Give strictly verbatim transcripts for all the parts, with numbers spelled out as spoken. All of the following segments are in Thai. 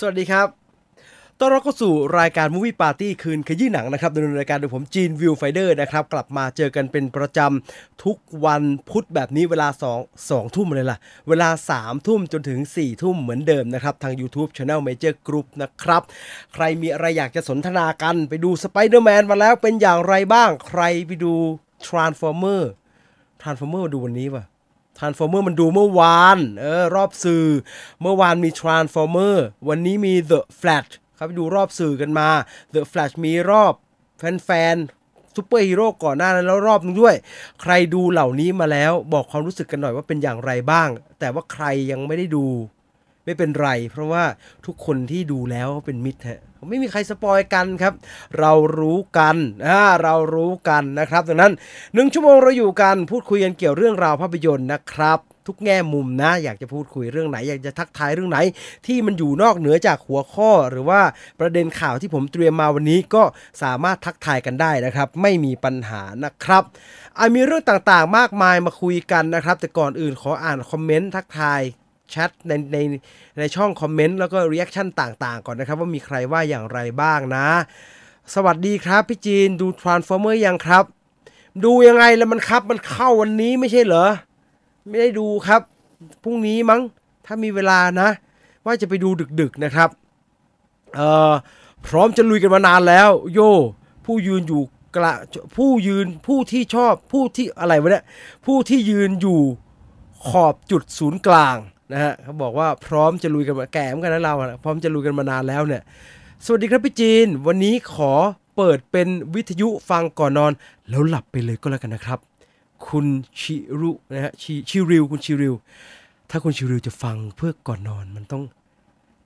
สวัสดีครับต้อนรับเข้าสู่รายการ Movie Party คืนขยี้หนังนะครับดำเนินรายการโดยผมจีนวิวไฟเดอร์นะครับกลับมาเจอกันเป็นประจำทุกวันพุธแบบนี้เวลาสอง สองทุ่มเลยล่ะเวลาสามทุ่มจนถึงสี่ทุ่มเหมือนเดิมนะครับทาง YouTube Channel Major Group นะครับใครมีอะไรอยากจะสนทนากันไปดู Spider-Man มาแล้วเป็นอย่างไรบ้างใครไปดู Transformer Transformer ดูวันนี้ป่ะ Transformer มันดูเมื่อวานเออรอบสื่อเมื่อวานมี Transformer วันนี้มี The Flashครับไปดูรอบสื่อกันมา The Flash มีรอบแฟนๆซุปเปอร์ฮีโร่ก่อนหน้านั้นแล้วรอบนึงด้วยใครดูเหล่านี้มาแล้วบอกความรู้สึกกันหน่อยว่าเป็นอย่างไรบ้างแต่ว่าใครยังไม่ได้ดูไม่เป็นไรเพราะว่าทุกคนที่ดูแล้วเป็นมิตรฮะไม่มีใครสปอยกันครับเรารู้กันอ่าเรารู้กันนะครับดังนั้นหนึ่งชั่วโมงเราอยู่กันพูดคุยกันเกี่ยวเรื่องราวภาพยนตร์นะครับทุกแง่มุมนะอยากจะพูดคุยเรื่องไหนอยากจะทักทายเรื่องไหนที่มันอยู่นอกเหนือจากหัวข้อหรือว่าประเด็นข่าวที่ผมเตรียมมาวันนี้ก็สามารถทักทายกันได้นะครับไม่มีปัญหานะครับอ่ะมีเรื่องต่างๆมากมายมาคุยกันนะครับแต่ก่อนอื่นขออ่านคอมเมนต์ทักทายแชทในในในช่องคอมเมนต์แล้วก็รีแอคชั่นต่างๆก่อนนะครับว่ามีใครว่าอย่างไรบ้างนะสวัสดีครับพี่จีนดู Transformer ยังครับดูยังไงแล้วมันครับมันเข้าวันนี้ไม่ใช่เหรอไม่ได้ดูครับพรุ่งนี้มั้งถ้ามีเวลานะว่าจะไปดูดึกๆนะครับเอ่อพร้อมจะลุยกันมานานแล้วโยผู้ยืนอยู่กระผู้ยืนผู้ที่ชอบผู้ที่อะไรวะเนี่ยผู้ที่ยืนอยู่ขอบจุดศูนย์กลางนะฮะเขาบอกว่าพร้อมจะลุยกันมาแก่เหมือนกันนะเราพร้อมจะลุยกันมานานแล้วเนี่ยสวัสดีครับพี่จีนวันนี้ขอเปิดเป็นวิทยุฟังก่อนนอนแล้วหลับไปเลยก็แล้วกันนะครับคุณชิรุนะฮะชิริวคุณชิริวถ้าคุณชิริวจะฟังเพื่อก่อนนอนมันต้อง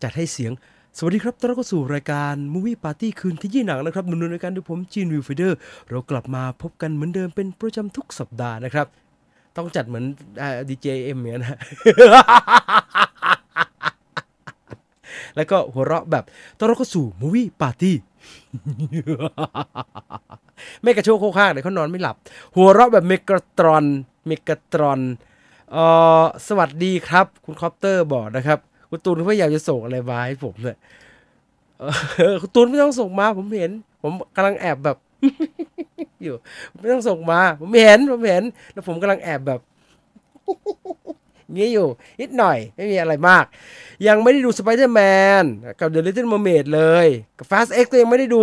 จัดให้เสียงสวัสดีครับต้อนรับเข้าสู่รายการ Movie Party คืนขยี้หนังนะครับดำเนินรายการโดยผมจีนวิวไฟเดอร์เรากลับมาพบกันเหมือนเดิมเป็นประจำทุกสัปดาห์นะครับต้องจัดเหมือนดีเจเอ็มเนี่ยนะ แล้วก็หัวเราะแบบต้อนรับเข้าสู่ Movie Partyไม่กระโชกโคกข้างเดี๋ยวเขานอนไม่หลับหัวเราะแบบเมกะตรอนเมกะตรอนเอ่อสวัสดีครับคุณคอปเตอร์บอกนะครับคุณตูนพยายามจะส่งอะไรมาให้ผมเนี่ยคุณตูนไม่ต้องส่งมาผมเห็นผมกำลังแอบแบบ อยู่ไม่ต้องส่งมาผมเห็นผมเห็นแล้วผมกำลังแอบแบบ นี้อยู่นิดหน่อยไม่มีอะไรมากยังไม่ได้ดู Spider-Man กับ The Little Mermaid เลยกับ Fast X ก็ยังไม่ได้ดู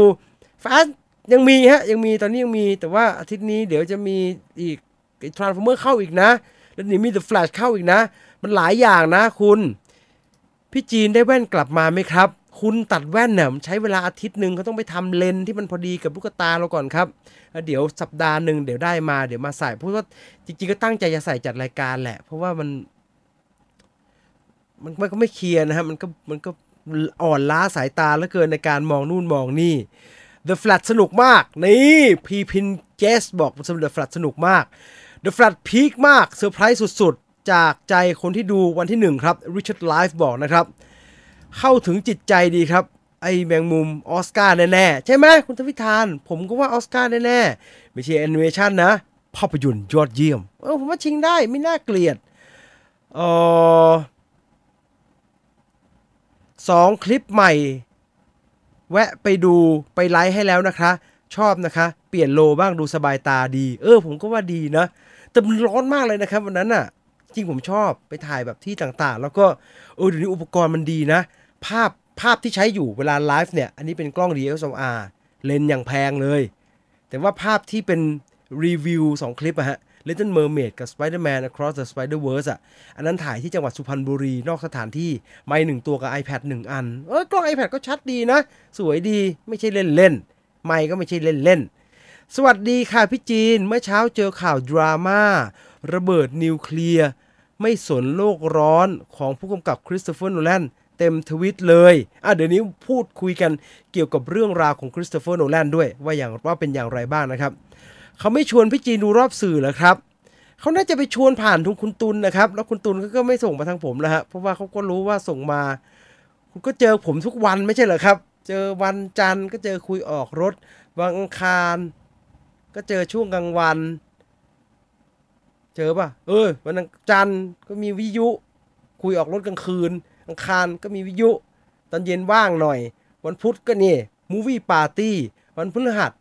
Fast ยังมีฮะยังมีตอนนี้ยังมีแต่ว่าอาทิตย์นี้เดี๋ยวจะมีอีก Transformer เข้าอีกนะแล้วนี่มี The Flash เข้าอีกนะมันหลายอย่างนะคุณพี่จีนได้แว่นกลับมาไหมครับคุณตัดแว่นเนี่ยมันใช้เวลาอาทิตย์นึงเขาต้องไปทำเลนที่มันพอดีกับลูกตาเราก่อนครับเดี๋ยวสัปดาห์หนึ่งเดี๋ยวได้มาเดี๋ยวมาใส่เพราะว่าจริงๆก็ตั้งใจจะใส่จัดรายการแหละเพราะว่ามันมันก็ไม่เคลียร์นะฮะมันก็มันก็อ่อนล้าสายตาเหลือเกินในการมองนู่นมองนี่ The Flash สนุกมากนี่พีพินเจสบอกสำหรับ The Flash สนุกมาก The Flash พีคมากเซอร์ไพรส์สุดๆจากใจคนที่ดูวันที่หนึ่งครับ Richard Life บอกนะครับเข้าถึงจิตใจดีครับไอ้แมงมุมออสการ์แน่ๆใช่ไหมคุณทวิธานผมก็ว่าออสการ์แน่ๆไม่ใช่แอนิเมชันนะภาพยนตร์ยอดเยี่ยมเออผมว่าชิงได้ไม่น่าเกลียดเออสองคลิปใหม่แวะไปดูไปไลฟ์ให้แล้วนะคะชอบนะคะเปลี่ยนโลบ้างดูสบายตาดีเออผมก็ว่าดีนะแต่มันร้อนมากเลยนะครับวันนั้นน่ะจริงผมชอบไปถ่ายแบบที่ต่างๆแล้วก็เออเดี๋ยวนี้อุปกรณ์มันดีนะภาพภาพที่ใช้อยู่เวลาไลฟ์เนี่ยอันนี้เป็นกล้อง ดี เอส แอล อาร์ เลนส์อย่างแพงเลยแต่ว่าภาพที่เป็นรีวิวสองคลิปอะฮะ Little Mermaid กับ Spider-Man Across the Spider-Verse อะอันนั้นถ่ายที่จังหวัดสุพรรณบุรีนอกสถานที่ไมค์หนึ่งตัวกับ iPad หนึ่งอันเออกล้อง iPad ก็ชัดดีนะสวยดีไม่ใช่เล่นๆไมค์ก็ไม่ใช่เล่นๆสวัสดีค่ะพี่จีนเมื่อเช้าเจอข่าวดราม่าระเบิดนิวเคลียร์ไม่สนโลกร้อนของผู้กำกับคริสโตเฟอร์ โนแลนเต็มทวิตเลยอ่ะเดี๋ยวนี้พูดคุยกันเกี่ยวกับเรื่องราวของคริสโตเฟอร์ โนแลนด้วยว่าอย่างว่าเป็นอย่างไรบ้างนะครับเขาไม่ชวนพี่จีนดูรอบสื่อเหรอครับเขาน่าจะไปชวนผ่านทุกคุณตุล น, นะครับแล้วคุณตุลก็ไม่ส่งมาทางผมแล้วฮะเพราะว่าเขาก็รู้ว่าส่งมาคุณก็เจอผมทุกวันไม่ใช่เหรอครับเจอวันจันทร์ก็เจอคุยออกรถวันอังคารก็เจอช่วงกลางวันเจ เจอป่ะเออวันจันทร์ก็มีวิทยุคุยออกรถกลางคืนอังคารก็มีวิทยุตอนเย็นว่างหน่อยวันพุธก็นี่มูฟวี่ปาร์ตี้วันพฤหัส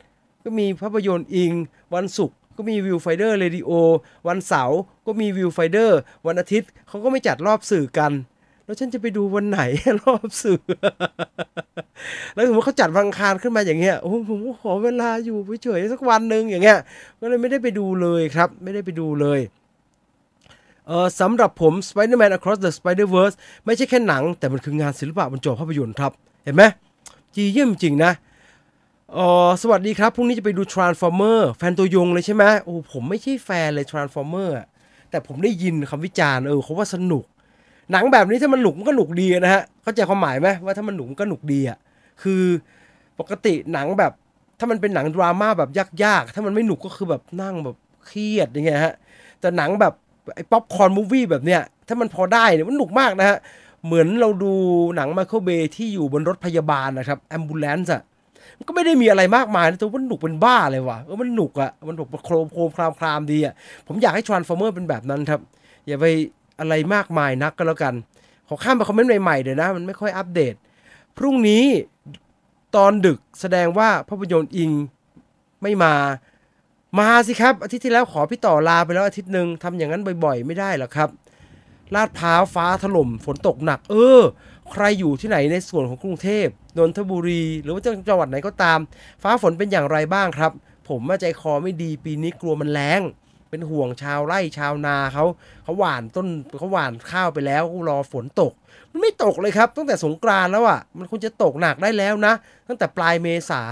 ก็มีภาพยนตร์อิงวันศุกร์ก็มีวิวไฟเดอร์เรดิโอวันเสาร์ก็มีวิวไฟเดอร์วันอาทิตย์เขาก็ไม่จัดรอบสื่อกันแล้วฉันจะไปดูวันไหนรอบสื่อ แล้วสมมติเขาจัดวันอังคารขึ้นมาอย่างเงี้ยโอ้ผมก็ขอเวลาอยู่เฉยๆสักวันนึงอย่างเงี้ยก็เลยไม่ได้ไปดูเลยครับไม่ได้ไปดูเลยเออสำหรับผม Spider-Man Across the Spider-Verse ไม่ใช่แค่หนังแต่มันคืองานศิลปะบนจอภาพยนตร์ครับเห็นไหมจีเยี่ยมจริงนะอ๋อสวัสดีครับพรุ่งนี้จะไปดู Transformer แฟนตัวยงเลยใช่ไหมโอ้ผมไม่ใช่แฟนเลย Transformer แต่ผมได้ยินคำวิจารณ์เออเขาว่าสนุกหนังแบบนี้ถ้ามันหนุกมันก็หนุกดีนะฮะเข้าใจความหมายไหมว่าถ้ามันหนุกมันก็หนุกดีอ่ะคือปกติหนังแบบถ้ามันเป็นหนังดราม่าแบบยากๆถ้ามันไม่หนุกก็คือแบบนั่งแบบเครียดยังไงฮะแต่หนังแบบไอ้ป๊อปคอร์นมูฟวี่แบบเนี้ยถ้ามันพอได้เนี่ยมันหนุกมากนะฮะเหมือนเราดูหนังไมเคิลเบย์ที่อยู่บนรถพยาบาลนะครับแอมบูแลนซ์อ่ะมันก็ไม่ได้มีอะไรมากมายนะแต่มันหนุกเป็นบ้าเลยว่ะเออมันหนุกอ่ะมันหนุกโครมโครมคลามคลามดีอ่ะผมอยากให้ Transformer เป็นแบบนั้นครับอย่าไปอะไรมากมายนักก็แล้วกันขอข้ามไปคอมเมนต์ใหม่ๆเดี๋ยวนะมันไม่ค่อยอัปเดตพรุ่งนี้ตอนดึกแสดงว่าภาพยนตร์อิงไม่มามาสิครับอาทิตย์ที่แล้วขอพี่ต่อลาไปแล้วอาทิตย์หนึ่งทำอย่างนั้นบ่อยๆไม่ได้หรอกครับลาดพร้าวฟ้าถล่มฝนตกหนักเออใครอยู่ที่ไหนในส่วนของกรุงเทพนนทบุรีหรือว่าจังหวัดไหนก็ตามฟ้าฝนเป็นอย่างไรบ้างครับผมใจคอไม่ดีปีนี้กลัวมันแล้งเป็นห่วงชาวไร่ชาวนาเขาเขาหว่านต้นเขาหว่านข้าวไปแล้วรอฝนตกมันไม่ตกเลยครับตั้งแต่สงกรานต์แล้วอ่ะมันควรจะตกหนักได้แล้วนะตั้งแต่ปลายเมษา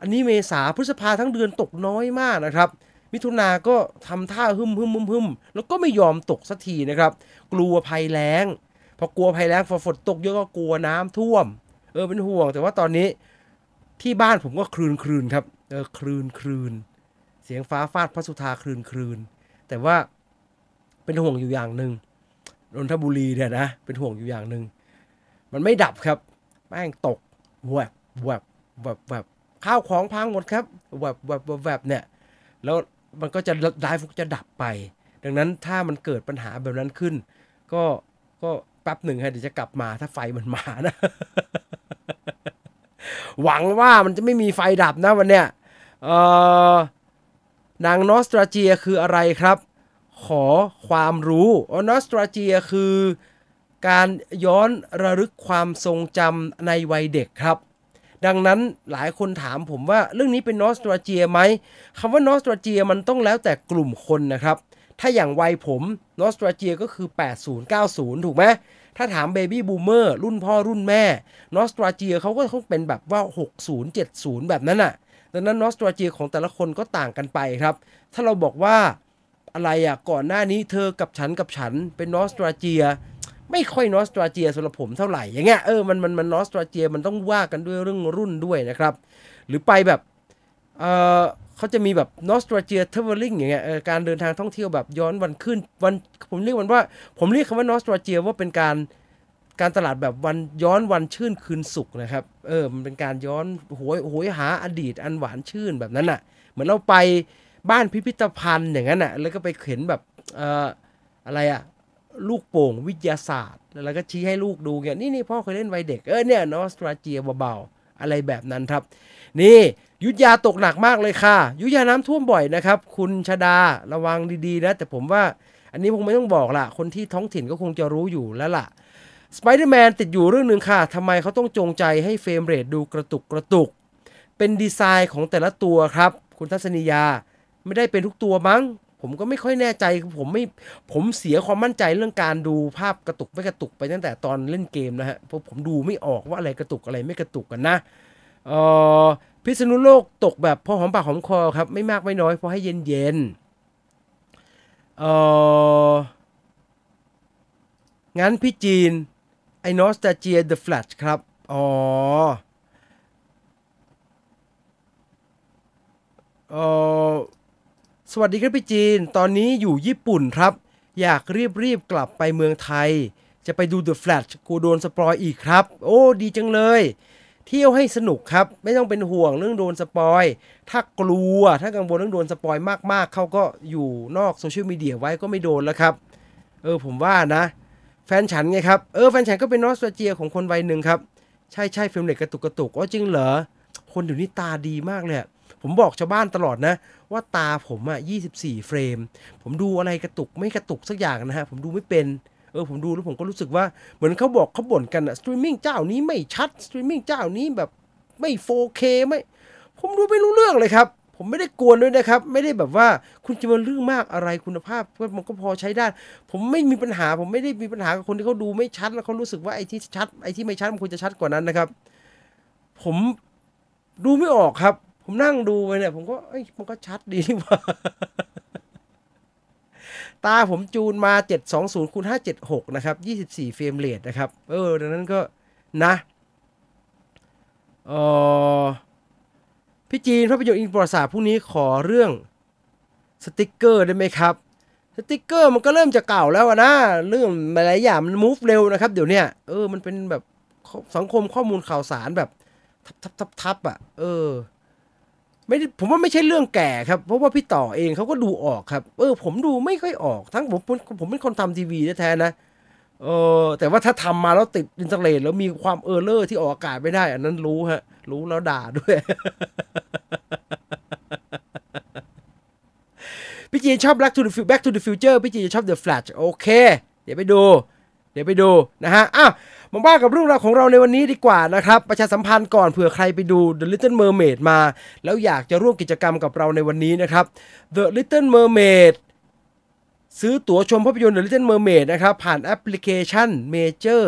อันนี้เมษาพฤษภาทั้งเดือนตกน้อยมากนะครับมิถุนาก็ทำท่าหึ่มหึ่มหึ่มหึ่มแล้วก็ไม่ยอมตกสักทีนะครับกลัวภัยแล้งพอกลัวภัยแล้งพอฝนตกเยอะก็กลัวน้ำท่วมเออเป็นห่วงแต่ว่าตอนนี้ที่บ้านผมก็คลืนคลืนครับเออคลืนคลืนเสียงฟ้าฟาดพระสุธาคลืนคลืนแต่ว่าเป็นห่วงอยู่อย่างหนึ่งนนทบุรีเนี่ยนะเป็นห่วงอยู่อย่างหนึ่งมันไม่ดับครับแม่งตกแวบแวบแวบแวบข้าวของพังหมดครับแวบแวบแวบเนี่ยแล้วมันก็จะไลฟ์ก็จะดับไปดังนั้นถ้ามันเกิดปัญหาแบบนั้นขึ้นก็ก็แป๊บหนึ่งครับเดี๋ยวจะกลับมาถ้าไฟมันมานะหวังว่ามันจะไม่มีไฟดับนะวันเนี้ยเอ่อหนัง Nostalgia คืออะไรครับขอความรู้อ๋อ Nostalgia คือการย้อนระลึกความทรงจำในวัยเด็กครับดังนั้นหลายคนถามผมว่าเรื่องนี้เป็น Nostalgia ไหมคำว่า Nostalgia มันต้องแล้วแต่กลุ่มคนนะครับถ้าอย่างวัยผม Nostalgia ก็คือแปดสิบ เก้าสิบถูกไหมถ้าถาม Baby Boomer รุ่นพ่อรุ่นแม่ Nostalgia เขาก็คงเป็นแบบว่าหกสิบ เจ็ดสิบแบบนั้นน่ะดังนั้น Nostalgia ของแต่ละคนก็ต่างกันไปครับถ้าเราบอกว่าอะไรอ่ะก่อนหน้านี้เธอกับฉันกับฉันเป็น Nostalgiaไม่ค่อยนอสตราเจียสำหรับผมเท่าไหร่อย่างเงี้ยเออมันมันมันนอสตราเจียมันต้องว่ากันด้วยเรื่องรุ่นด้วยนะครับหรือไปแบบเออเขาจะมีแบบนอสตราเจียทราเวลลิ่งอย่างเงี้ยการเดินทางท่องเที่ยวแบบย้อนวันขึ้นวันผมเรียกมันว่าผมเรียกคำว่านอสตราเจียว่าเป็นการการตลาดแบบวันย้อนวันชื่นคืนสุขนะครับเออมันเป็นการย้อนโหยโหยหาอดีตอันหวานชื่นแบบนั้นน่ะเหมือนเราไปบ้านพิพิธภัณฑ์อย่างนั้นน่ะแล้วก็ไปเห็นแบบเอออะไรอะลูกโป่งวิทยาศาสตร์แล้วก็ชี้ให้ลูกดูเงี้ยนี่นี่พ่อเคยเล่นวัยเด็กเออเนี่ยนอสตราเจียเบาๆอะไรแบบนั้นครับนี่อยุธยาตกหนักมากเลยค่ะอยุธยาน้ำท่วมบ่อยนะครับคุณชดาระวังดีๆนะแต่ผมว่าอันนี้คงไม่ต้องบอกละคนที่ท้องถิ่นก็คงจะรู้อยู่แล้วล่ะสไปเดอร์แมนติดอยู่เรื่องหนึ่งค่ะทำไมเขาต้องจงใจให้เฟรมเรทดูกระตุกกระตุกเป็นดีไซน์ของแต่ละตัวครับคุณทัศนียาไม่ได้เป็นทุกตัวมั้งผมก็ไม่ค่อยแน่ใจผมไม่ผมเสียความมั่นใจเรื่องการดูภาพกระตุกไม่กระตุกไปตั้งแต่ตอนเล่นเกมนะฮะเพราะผมดูไม่ออกว่าอะไรกระตุกอะไรไม่กระตุกกันนะเอ่อพิษณุโลกตกแบบพอหอมปากหอมคอครับไม่มากไม่น้อยพอให้เย็นๆเอ่องั้นพี่จีนไอ้นอสตาเจีย The Flash ครับอ๋อเอ่อสวัสดีครับพี่จีนตอนนี้อยู่ญี่ปุ่นครับอยากรีบๆกลับไปเมืองไทยจะไปดู The Flash กูโดนสปอยอีกครับโอ้ดีจังเลย เที่ยวให้สนุกครับไม่ต้องเป็นห่วงเรื่องโดนสปอยถ้ากลัวถ้ากังวลเรื่องโดนสปอยมากๆเขาก็อยู่นอกโซเชียลมีเดียไว้ก็ไม่โดนแล้วครับเออผมว่านะแฟนฉันไงครับเออแฟนฉันก็เป็น Nostalgia ของคนวัยหนึ่งครับใช่ใช่ฟิล์มเล็กกระตุกกระตุกอ๋อจริงเหรอคนเดี๋ยวนี้ตาดีมากเลยผมบอกชาวบ้านตลอดนะว่าตาผมอ่ะยี่สิบสี่เฟรมผมดูอะไรกระตุกไม่กระตุกสักอย่างนะฮะผมดูไม่เป็นเออผมดูแล้วผมก็รู้สึกว่าเหมือนเขาบอกเขาบ่นกันอะสตรีมมิ่งเจ้านี้ไม่ชัดสตรีมมิ่งเจ้านี้แบบไม่ โฟร์เค ไม่ผมดูไม่รู้เรื่องเลยครับผมไม่ได้กวนด้วยนะครับไม่ได้แบบว่าคุณจะมาเรื่องมากอะไรคุณภาพมันก็พอใช้ได้ผมไม่มีปัญหาผมไม่ได้มีปัญหากับคนที่เขาดูไม่ชัดแล้วเขารู้สึกว่าไอ้ที่ชัดไอ้ที่ไม่ชัดมันควรจะชัดกว่านั้นนะครับผมดูไม่ออกครับผมนั่งดูไปเนี่ยผมก็เอ้ยมันก็ชัดดีนี่ว่าตาผมจูนมาเจ็ดสองศูนย์คูณห้าเจ็ดหกนะครับยี่สิบสี่เฟรมเรทนะครับเออดังนั้นก็นะเออพี่จีนภาพยนตร์อินประวัติศาสตร์พวกนี้ขอเรื่องสติกเกอร์ได้ไหมครับสติกเกอร์มันก็เริ่มจะเก่าแล้วนะเรื่องหลายอย่างมันมูฟเร็วนะครับเดี๋ยวนี้เออมันเป็นแบบสังคมข้อมูลข่าวสารแบบทับๆๆอ่ะเออไม่ผมว่าไม่ใช่เรื่องแก่ครับเพราะว่าพี่ต่อเองเขาก็ดูออกครับเออผมดูไม่ค่อยออกทั้งผมผมเป็นคนทำทีวีแท้ๆนะเออแต่ว่าถ้าทำมาแล้วติดอินเทอร์เน็ตแล้วมีความเออร์เลอร์ที่ออกอากาศไม่ได้อันนั้นรู้ฮะรู้แล้วด่าด้วย พี่จีนชอบ Back to the Back to the Future พี่จีนชอบ The Flash โอเคเดี๋ยวไปดูเดี๋ยวไปดูนะฮะอ้าวมาว่ากับเรื่องราวของเราในวันนี้ดีกว่านะครับประชาสัมพันธ์ก่อนเผื่อใครไปดู The Little Mermaid มาแล้วอยากจะร่วมกิจกรรมกับเราในวันนี้นะครับ The Little Mermaid ซื้อตั๋วชมภาพยนตร์ The Little Mermaid นะครับผ่านแอปพลิเคชัน Major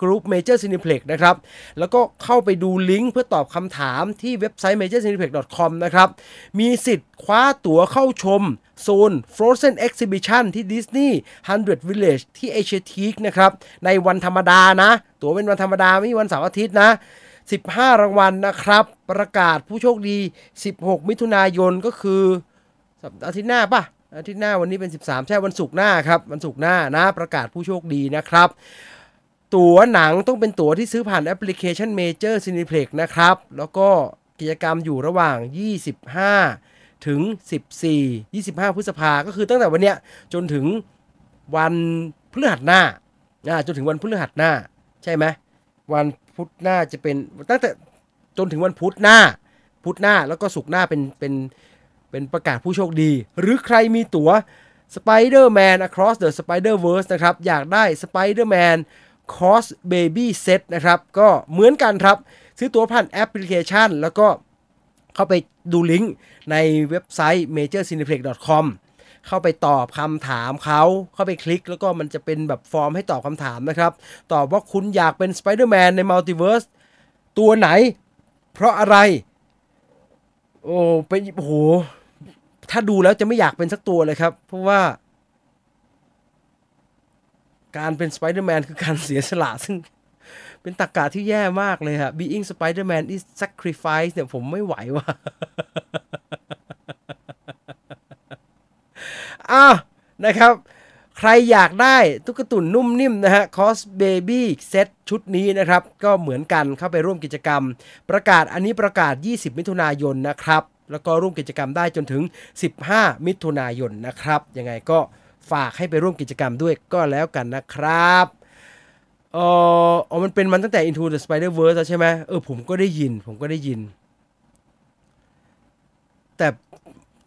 Group Major Cineplex นะครับแล้วก็เข้าไปดูลิงก์เพื่อตอบคำถามที่เว็บไซต์ เมเจอร์ ซีนีเพล็กซ์ ดอท คอม นะครับมีสิทธิ์คว้าตั๋วเข้าชมโซน Frozen Exhibition ที่ Disney Hundred Village ที่ Asia Teak นะครับในวันธรรมดานะตั๋วเป็นวันธรรมดาไม่มีวันเสาร์อาทิตย์นะสิบห้ารางวัล น, นะครับประกาศผู้โชคดีสิบหกมิถุนายนก็คือสัปดาห์อาทิตย์หน้าป่ะอาทิตย์หน้าวันนี้เป็นสิบสามใช่วันศุกร์หน้าครับวันศุกร์หน้านะประกาศผู้โชคดีนะครับตั๋วหนังต้องเป็นตั๋วที่ซื้อผ่านแอปพลิเคชัน Major Cineplex นะครับแล้วก็กิจกรรมอยู่ระหว่างยี่สิบห้าถึงสิบสี่ ยี่สิบห้าพฤษภาคมก็คือตั้งแต่วันเนี้ยจนถึงวันพฤหัสหน้าอ่าจนถึงวันพฤหัสหน้าใช่ไหมวันพุธหน้าจะเป็นตั้งแต่จนถึงวันพุธหน้าพุธหน้าแล้วก็ศุกร์หน้าเป็นเป็นเป็นประกาศผู้โชคดีหรือใครมีตั๋ว Spider-Man Across the Spider-Verse นะครับอยากได้ Spider-Man Cost Baby Set นะครับก็เหมือนกันครับซื้อตั๋วผ่านแอปพลิเคชันแล้วก็เข้าไปดูลิงก์ในเว็บไซต์ เมเจอร์ ซีนีเพล็กซ์ ดอท คอม เข้าไปตอบคำถามเขาเข้าไปคลิกแล้วก็มันจะเป็นแบบฟอร์มให้ตอบคำถามนะครับตอบว่าคุณอยากเป็น Spider-Man ใน Multiverse ตัวไหนเพราะอะไรโอ้เป็นโอ้โหถ้าดูแล้วจะไม่อยากเป็นสักตัวเลยครับเพราะว่าการเป็น Spider-Man คือการเสียสละซึ่งเป็นตรรกะที่แย่มากเลยฮะ Being Spider-Man is sacrifice เนี่ยผมไม่ไหวว่ะอ้าวนะครับใครอยากได้ตุ๊กตานุ่มนิ่มนะฮะ Cos Baby Set ชุดนี้นะครับก็เหมือนกันเข้าไปร่วมกิจกรรมประกาศอันนี้ประกาศยี่สิบมิถุนายนนะครับแล้วก็ร่วมกิจกรรมได้จนถึงสิบห้ามิถุนายนนะครับยังไงก็ฝากให้ไปร่วมกิจกรรมด้วยก็แล้วกันนะครับเอออ๋อมันเป็นมันตั้งแต่ Into the Spider-Verse แล้วใช่ไหมเออผมก็ได้ยินผมก็ได้ยินแต่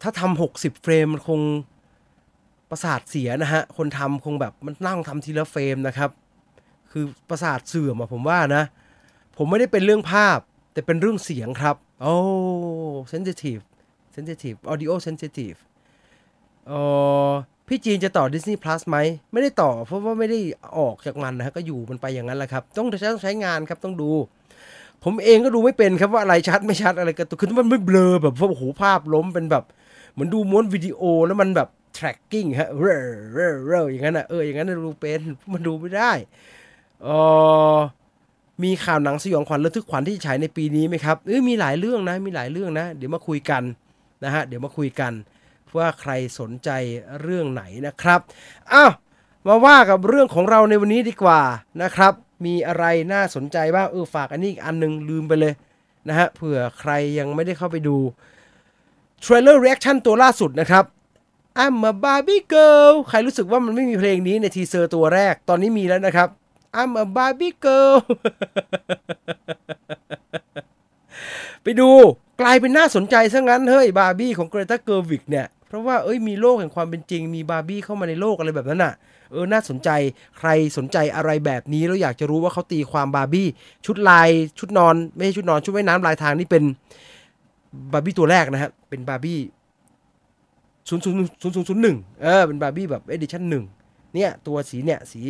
ถ้าทำหกสิบเฟรมมันคงประสาทเสียนะฮะคนทำคงแบบมันนั่งทำทีละเฟรมนะครับคือประสาทเสื่อมอะผมว่านะผมไม่ได้เป็นเรื่องภาพแต่เป็นเรื่องเสียงครับโอ้ sensitive sensitive audio sensitive เออพี่จีนจะต่อ Disney Plus ไหมไม่ได้ต่อเพราะว่าไม่ได้ออกจากมันนะก็อยู่มันไปอย่างนั้นแหละครับต้องใช้ต้องใช้งานครับต้องดูผมเองก็ดูไม่เป็นครับว่าอะไรชัดไม่ชัดอะไรกันคือมันไม่เบลอแบบว่าโอ้โหภาพล้มเป็นแบบเหมือนดูม้วนวิดีโอแล้วมันแบบ tracking ฮะเร่เร่เร่อย่างนั้นนะเอออย่างนั้นดูเป็นมันดูไม่ได้เออมีข่าวหนังสยองขวัญระทึกขวัญที่จะฉายในปีนี้ไหมครับเออมีหลายเรื่องนะมีหลายเรื่องนะเดี๋ยวมาคุยกันนะฮะเดี๋ยวมาคุยกันว่าใครสนใจเรื่องไหนนะครับอ้าวมาว่ากับเรื่องของเราในวันนี้ดีกว่านะครับ มีอะไรน่าสนใจบ้างเออฝากอันนี้อีกอันนึงลืมไปเลยนะฮะเผื่อใครยังไม่ได้เข้าไปดูเทรลเลอร์รีแอคชั่นตัวล่าสุดนะครับ I'm a Barbie Girl ใครรู้สึกว่ามันไม่มีเพลงนี้ในทีเซอร์ตัวแรกตอนนี้มีแล้วนะครับ I'm a Barbie Girl ไปดูกลายเป็นน่าสนใจซะงั้นเฮ้ยบาร์บี้ของเกรตาเกอร์วิกเนี่ยเพราะว่าเอ้ยมีโลกแห่งความเป็นจริงมีบาร์บี้เข้ามาในโลกอะไรแบบนั้นน่ะเออน่าสนใจใครสนใจอะไรแบบนี้แล้วอยากจะรู้ว่าเขาตีความบาร์บี้ชุดลายชุดนอนไม่ใช่ชุดนอนชุดว่ายน้ำลายทางนี่เป็นบาร์บี้ตัวแรกนะฮะเป็นบาร์บี้ศูนย์ ศูนย์ ศูนย์ ศูนย์ หนึ่งเออเป็นบาร์บี้แบบเอดิชั่นหนึ่งเนี่ยตัวสีเนี่ยสี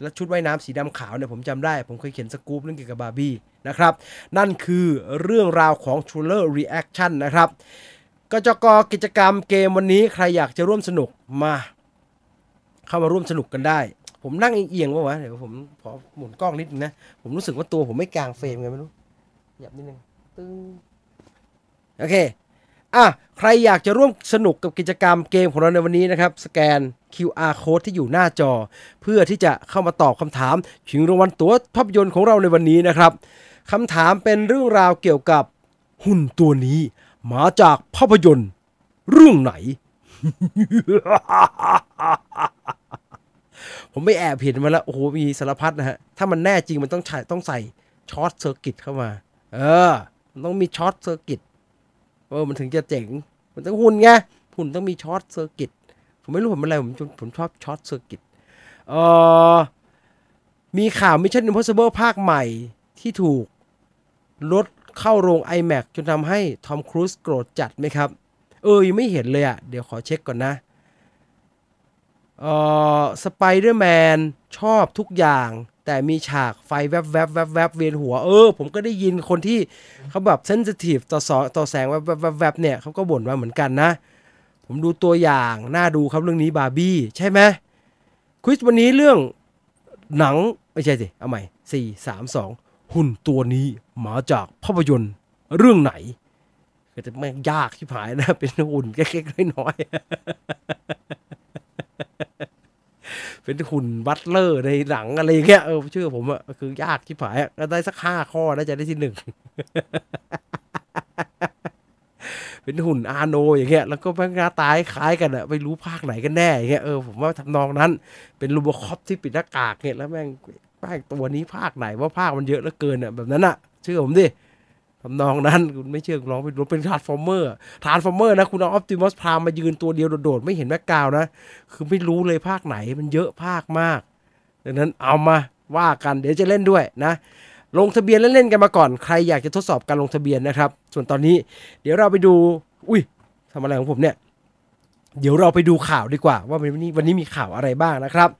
และชุดว่ายน้ำสีดำขาวเนี่ยผมจำได้ผมเคยเขียนสกู๊ปเรื่องเกี่ยวกับบาร์บี้นะครับนั่นคือเรื่องราวของทริลเลอร์รีแอคชั่นนะครับกจก.กิจกรรมเกมวันนี้ใครอยากจะร่วมสนุกมาเข้ามาร่วมสนุกกันได้ผมนั่งเอียงๆวะเดี๋ยวผมขอหมุนกล้องนิดนึงนะผมรู้สึกว่าตัวผมไม่กลางเฟรมไงไม่รู้หยับนิดนึงตึ้งโอเคอ่ะใครอยากจะร่วมสนุกกับกิจกรรมเกมของเราในวันนี้นะครับสแกน คิว อาร์ Code ที่อยู่หน้าจอเพื่อที่จะเข้ามาตอบคำถามชิงรางวัลตั๋วภาพยนตร์ของเราในวันนี้นะครับคำถามเป็นเรื่องราวเกี่ยวกับหุ่นตัวนี้มาจากภาพยนตร์เรื่องไหน ผมไปแอบเห็นมาแล้วโอ้โหมีสารพัดนะฮะถ้ามันแน่จริงมันต้องใช้ต้องใส่ช็อตเซอร์กิตเข้ามาเออมันต้องมีช็อตเซอร์กิตเออมันถึงจะเจ๋งมันต้องหุ่นไงหุ่นต้องมีช็อตเซอร์กิตผมไม่รู้ผมอะไรผมผมชอบช็อตเซอร์กิตเออมีข่าว Mission Impossible ภาคใหม่ที่ถูกลดเข้าโรง iMac จนทำให้ทอมครูซโกรธจัดไหมครับเออยังไม่เห็นเลยอ่ะเดี๋ยวขอเช็คก่อนนะเอ่อ Spider-Man ชอบทุกอย่างแต่มีฉากไฟแวบๆๆๆเวียนหัวเออผมก็ได้ยินคนที่เขาแบบเซนซิทีฟต่อต่อแสงแวบๆๆเนี่ยเขาก็บ่นว่าเหมือนกันนะผมดูตัวอย่างน่าดูครับเรื่องนี้บาร์บี้ใช่ไหมควิซวันนี้เรื่องหนังไม่ใช่สิเอาใหม่สี่ สาม สองหุ่นตัวนี้มาจากภาพยนตร์เรื่องไหนก็จะแม่งยากชิบหายนะเป็นหุ่นเล็กๆน้อยๆเป็นหุ่นบัตเลอร์ในหนังอะไรอย่างเงี้ยเออชื่อผมอะคือยากชิบหายก็ได้สักห้าข้อน่าจะได้ที่หนึ่งเป็นหุ่นอาโนอย่างเงี้ยแล้วก็แม่งหน้าตาคล้ายกันอะไม่รู้ภาคไหนกันแน่อย่างเงี้ยเออผมว่าทำนองนั้นเป็นรูโบคอปที่ปิดหน้ากากเนี่ยแล้วแม่งภาคตัวนี้ภาคไหนว่าภาคมันเยอะเหลือเกินอ่ะแบบนั้นอ่ะเชื่อผมดิทำนองนั้นคุณไม่เชื่อลองไปดูเป็น Transformer Transformer นะคุณเอา Optimus Prime มายืนตัวเดียวโดดๆไม่เห็นแบ็คกราวด์นะคือไม่รู้เลยภาคไหนมันเยอะภาคมากดังนั้นเอามาว่ากันเดี๋ยวจะเล่นด้วยนะลงทะเบียนเล่นๆกันมาก่อนใครอยากจะทดสอบการลงทะเบียนนะครับส่วนตอนนี้เดี๋ยวเราไปดูอุ้ยทำอะไรของผมเนี่ยเดี๋ยวเราไปดูข่าวดีกว่าว่าวันนี้วันนี้มีข่าวอะไรบ้างนะครับ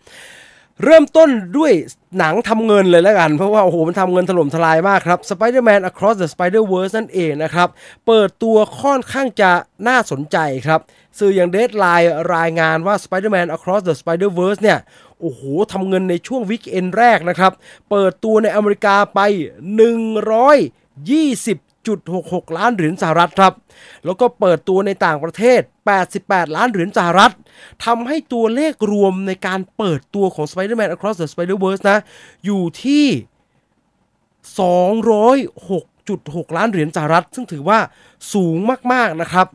เริ่มต้นด้วยหนังทำเงินเลยแล้วกันเพราะว่าโอ้โหมันทำเงินถล่มทลายมากครับ Spider-Man Across the Spider-Verse นั่นเองนะครับเปิดตัวค่อนข้างจะน่าสนใจครับสื่ออย่าง Deadline รายงานว่า Spider-Man Across the Spider-Verse เนี่ยโอ้โหทำเงินในช่วงวีคเอนด์แรกนะครับเปิดตัวในอเมริกาไป หนึ่งร้อยยี่สิบจุดหกหก ล้านเหรียญสหรัฐครับแล้วก็เปิดตัวในต่างประเทศแปดสิบแปดล้านเหรียญสหรัฐทำให้ตัวเลขรวมในการเปิดตัวของ Spider-Man Across the Spider-Verse นะอยู่ที่ สองร้อยหกจุดหก ล้านเหรียญสหรัฐซึ่งถือว่าสูงมากๆนะครับ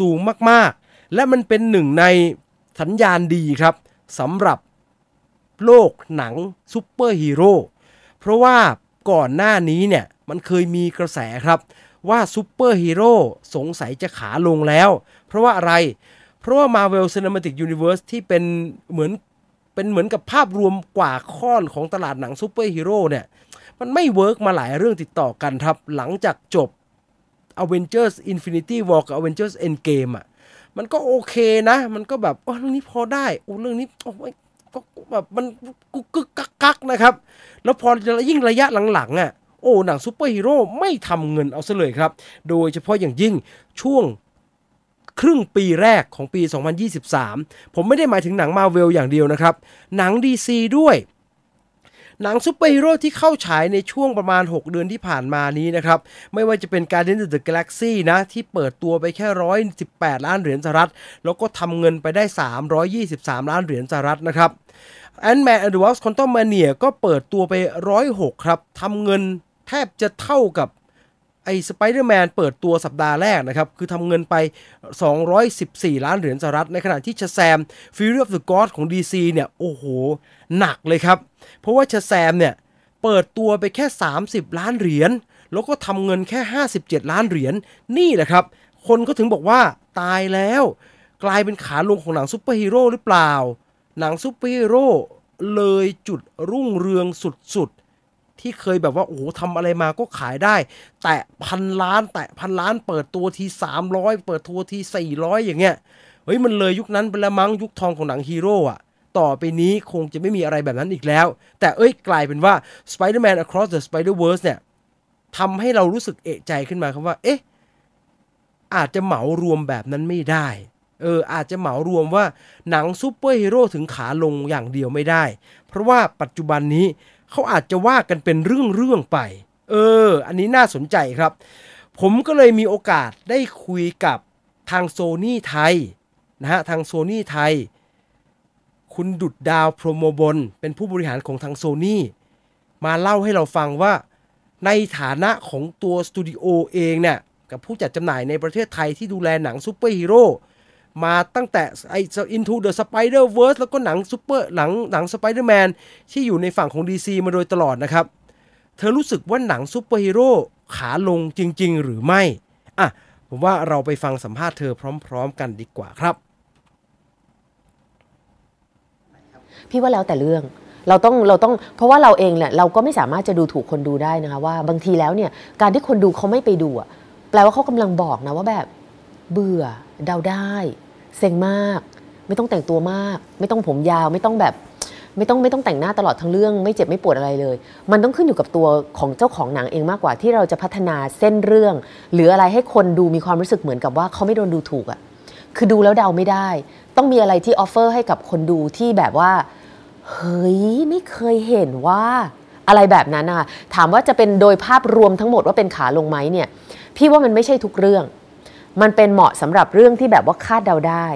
สูงมากๆและมันเป็นหนึ่งในสัญญาณดีครับสำหรับโลกหนังซุปเปอร์ฮีโร่เพราะว่าก่อนหน้านี้เนี่ยมันเคยมีกระแสครับว่าซูเปอร์ฮีโร่สงสัยจะขาลงแล้วเพราะว่าอะไรเพราะว่า Marvel Cinematic Universe ที่เป็นเหมือนเป็นเหมือนกับภาพรวมกว่าค่อนของตลาดหนังซูเปอร์ฮีโร่เนี่ยมันไม่เวิร์กมาหลายเรื่องติดต่อกันครับหลังจากจบ Avengers Infinity War กับ Avengers Endgame อ่ะมันก็โอเคนะมันก็แบบเรื่องนี้พอได้โอ้เรื่องนี้โอ้ยก็แบบมันกึกกักกักนะครับแล้วพอยิ่งระยะหลังๆอ่ะโอ้หนังซูเปอร์ฮีโร่ไม่ทำเงินเอาซะเลยครับโดยเฉพาะอย่างยิ่งช่วงครึ่งปีแรกของปีสองพันยี่สิบสามผมไม่ได้หมายถึงหนัง Marvel อย่างเดียวนะครับหนัง ดี ซี ด้วยหนังซูเปอร์ฮีโร่ที่เข้าฉายในช่วงประมาณหกเดือนที่ผ่านมานี้นะครับไม่ว่าจะเป็น Guardians of the Galaxy นะที่เปิดตัวไปแค่หนึ่งร้อยสิบแปดล้านเหรียญสหรัฐแล้วก็ทำเงินไปได้สามร้อยยี่สิบสามล้านเหรียญสหรัฐนะครับ Ant-Man and the Wasp Quantum Mania ก็เปิดตัวไปหนึ่งร้อยหกครับทำเงินแทบจะเท่ากับไอ้ Spider-Man เปิดตัวสัปดาห์แรกนะครับคือทำเงินไปสองร้อยสิบสี่ล้านเหรียญสหรัฐในขณะที่ Shazam Fury of the Gods ของ ดี ซี เนี่ยโอ้โหหนักเลยครับเพราะว่า Shazam เนี่ยเปิดตัวไปแค่สามสิบล้านเหรียญแล้วก็ทำเงินแค่ห้าสิบเจ็ดล้านเหรียญนี่แหละครับคนก็ถึงบอกว่าตายแล้วกลายเป็นขาลงของหนังซุปเปอร์ฮีโร่หรือเปล่าหนังซุปเปอร์ฮีโร่เลยจุดรุ่งเรืองสุดๆที่เคยแบบว่าโอ้โหทำอะไรมาก็ขายได้แตะพันล้านแตะพันล้านเปิดตัวทีสามร้อยเปิดตัวทีสี่ร้อยอย่างเงี้ยเฮ้ยมันเลยยุคนั้นไปแล้วมั้งยุคทองของหนังฮีโร่อะต่อไปนี้คงจะไม่มีอะไรแบบนั้นอีกแล้วแต่เอ้ยกลายเป็นว่า Spider-Man Across the Spider-Verse เนี่ยทำให้เรารู้สึกเอะใจขึ้นมาครับว่าเอ๊ะอาจจะเหมารวมแบบนั้นไม่ได้เอออาจจะเหมารวมว่าหนังซูเปอร์ฮีโร่ถึงขาลงอย่างเดียวไม่ได้เพราะว่าปัจจุบันนี้เขาอาจจะว่ากันเป็นเรื่องๆไปเอออันนี้น่าสนใจครับผมก็เลยมีโอกาสได้คุยกับทาง Sony ไทยนะฮะทาง Sony ไทยคุณดุจดาวพรหมบลเป็นผู้บริหารของทาง Sony มาเล่าให้เราฟังว่าในฐานะของตัวสตูดิโอเองเนี่ยกับผู้จัดจำหน่ายในประเทศไทยที่ดูแลหนังซูเปอร์ฮีโร่มาตั้งแต่ไอ้ Into the Spider-Verse แล้วก็หนังซูเปอร์หนังหนัง Spider-Man ที่อยู่ในฝั่งของ ดี ซี มาโดยตลอดนะครับเธอรู้สึกว่าหนังซูเปอร์ฮีโร่ขาลงจริงๆหรือไม่อ่ะผมว่าเราไปฟังสัมภาษณ์เธอพร้อมๆกันดีกว่าครับพี่ว่าแล้วแต่เรื่องเราต้องเราต้องเพราะว่าเราเองแหละเราก็ไม่สามารถจะดูถูกคนดูได้นะคะว่าบางทีแล้วเนี่ยการที่คนดูเขาไม่ไปดูอ่ะแปลว่าเขากำลังบอกนะว่าแบบเบื่อเดาได้เซ็งมากไม่ต้องแต่งตัวมากไม่ต้องผมยาวไม่ต้องแบบไม่ต้องไม่ต้องแต่งหน้าตลอดทั้งเรื่องไม่เจ็บไม่ปวดอะไรเลยมันต้องขึ้นอยู่กับตัวของเจ้าของหนังเองมากกว่าที่เราจะพัฒนาเส้นเรื่องหรืออะไรให้คนดูมีความรู้สึกเหมือนกับว่าเขาไม่โดนดูถูกอ่ะคือดูแล้วเดาไม่ได้ต้องมีอะไรที่ออฟเฟอร์ให้กับคนดูที่แบบว่าเฮ้ยไม่เคยเห็นว่าอะไรแบบนั้นนะคะถามว่าจะเป็นโดยภาพรวมทั้งหมดว่าเป็นขาลงไหมเนี่ยพี่ว่ามันไม่ใช่ทุกเรื่องมันเป็นเหมาะสำหรับเรื่องที่แบบว่าคาดเดาได้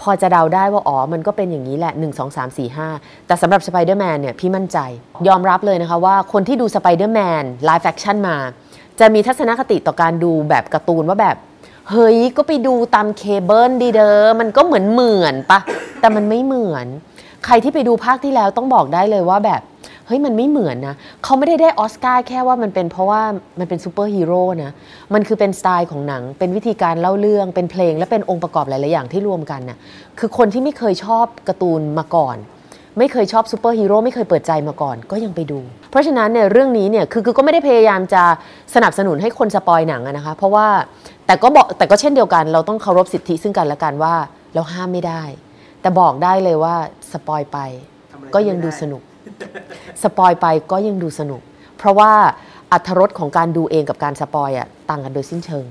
พอจะเดาได้ว่าอ๋อมันก็เป็นอย่างนี้แหละหนึ่ง สอง สาม สี่ ห้าแต่สำหรับ Spider-Man เนี่ยพี่มั่นใจยอมรับเลยนะคะว่าคนที่ดู Spider-Man Live Action มาจะมีทัศนคติต่อการดูแบบการ์ตูนว่าแบบเฮ้ยก็ไปดูตามเคเบิลดีเด้อมันก็เหมือนเหมือนปะแต่มันไม่เหมือนใครที่ไปดูภาคที่แล้วต้องบอกได้เลยว่าแบบเฮ้ยมันไม่เหมือนนะเขาไม่ได้ได้ออสการ์แค่ว่ามันเป็นเพราะว่ามันเป็นซูเปอร์ฮีโร่นะมันคือเป็นสไตล์ของหนังเป็นวิธีการเล่าเรื่องเป็นเพลงและเป็นองค์ประกอบหลายๆอย่างที่รวมกันนะคือคนที่ไม่เคยชอบการ์ตูนมาก่อนไม่เคยชอบซูเปอร์ฮีโร่ไม่เคยเปิดใจมาก่อนก็ยังไปดูเพราะฉะนั้นเนี่ยเรื่องนี้เนี่ยคือก็ไม่ได้พยายามจะสนับสนุนให้คนสปอยหนังนะคะเพราะว่าแต่ก็บอกแต่ก็เช่นเดียวกันเราต้องเคารพสิทธิซึ่งกันและกันว่าเราห้ามไม่ได้แต่บอกได้เลยว่าสปอยไปก็ยังดูสนุกสปอยไปก็ยังดูสนุกเพราะว่าอรรถรสของการดูเองกับการสปอยอ่ะต่างกันโดยสิ้นเชิง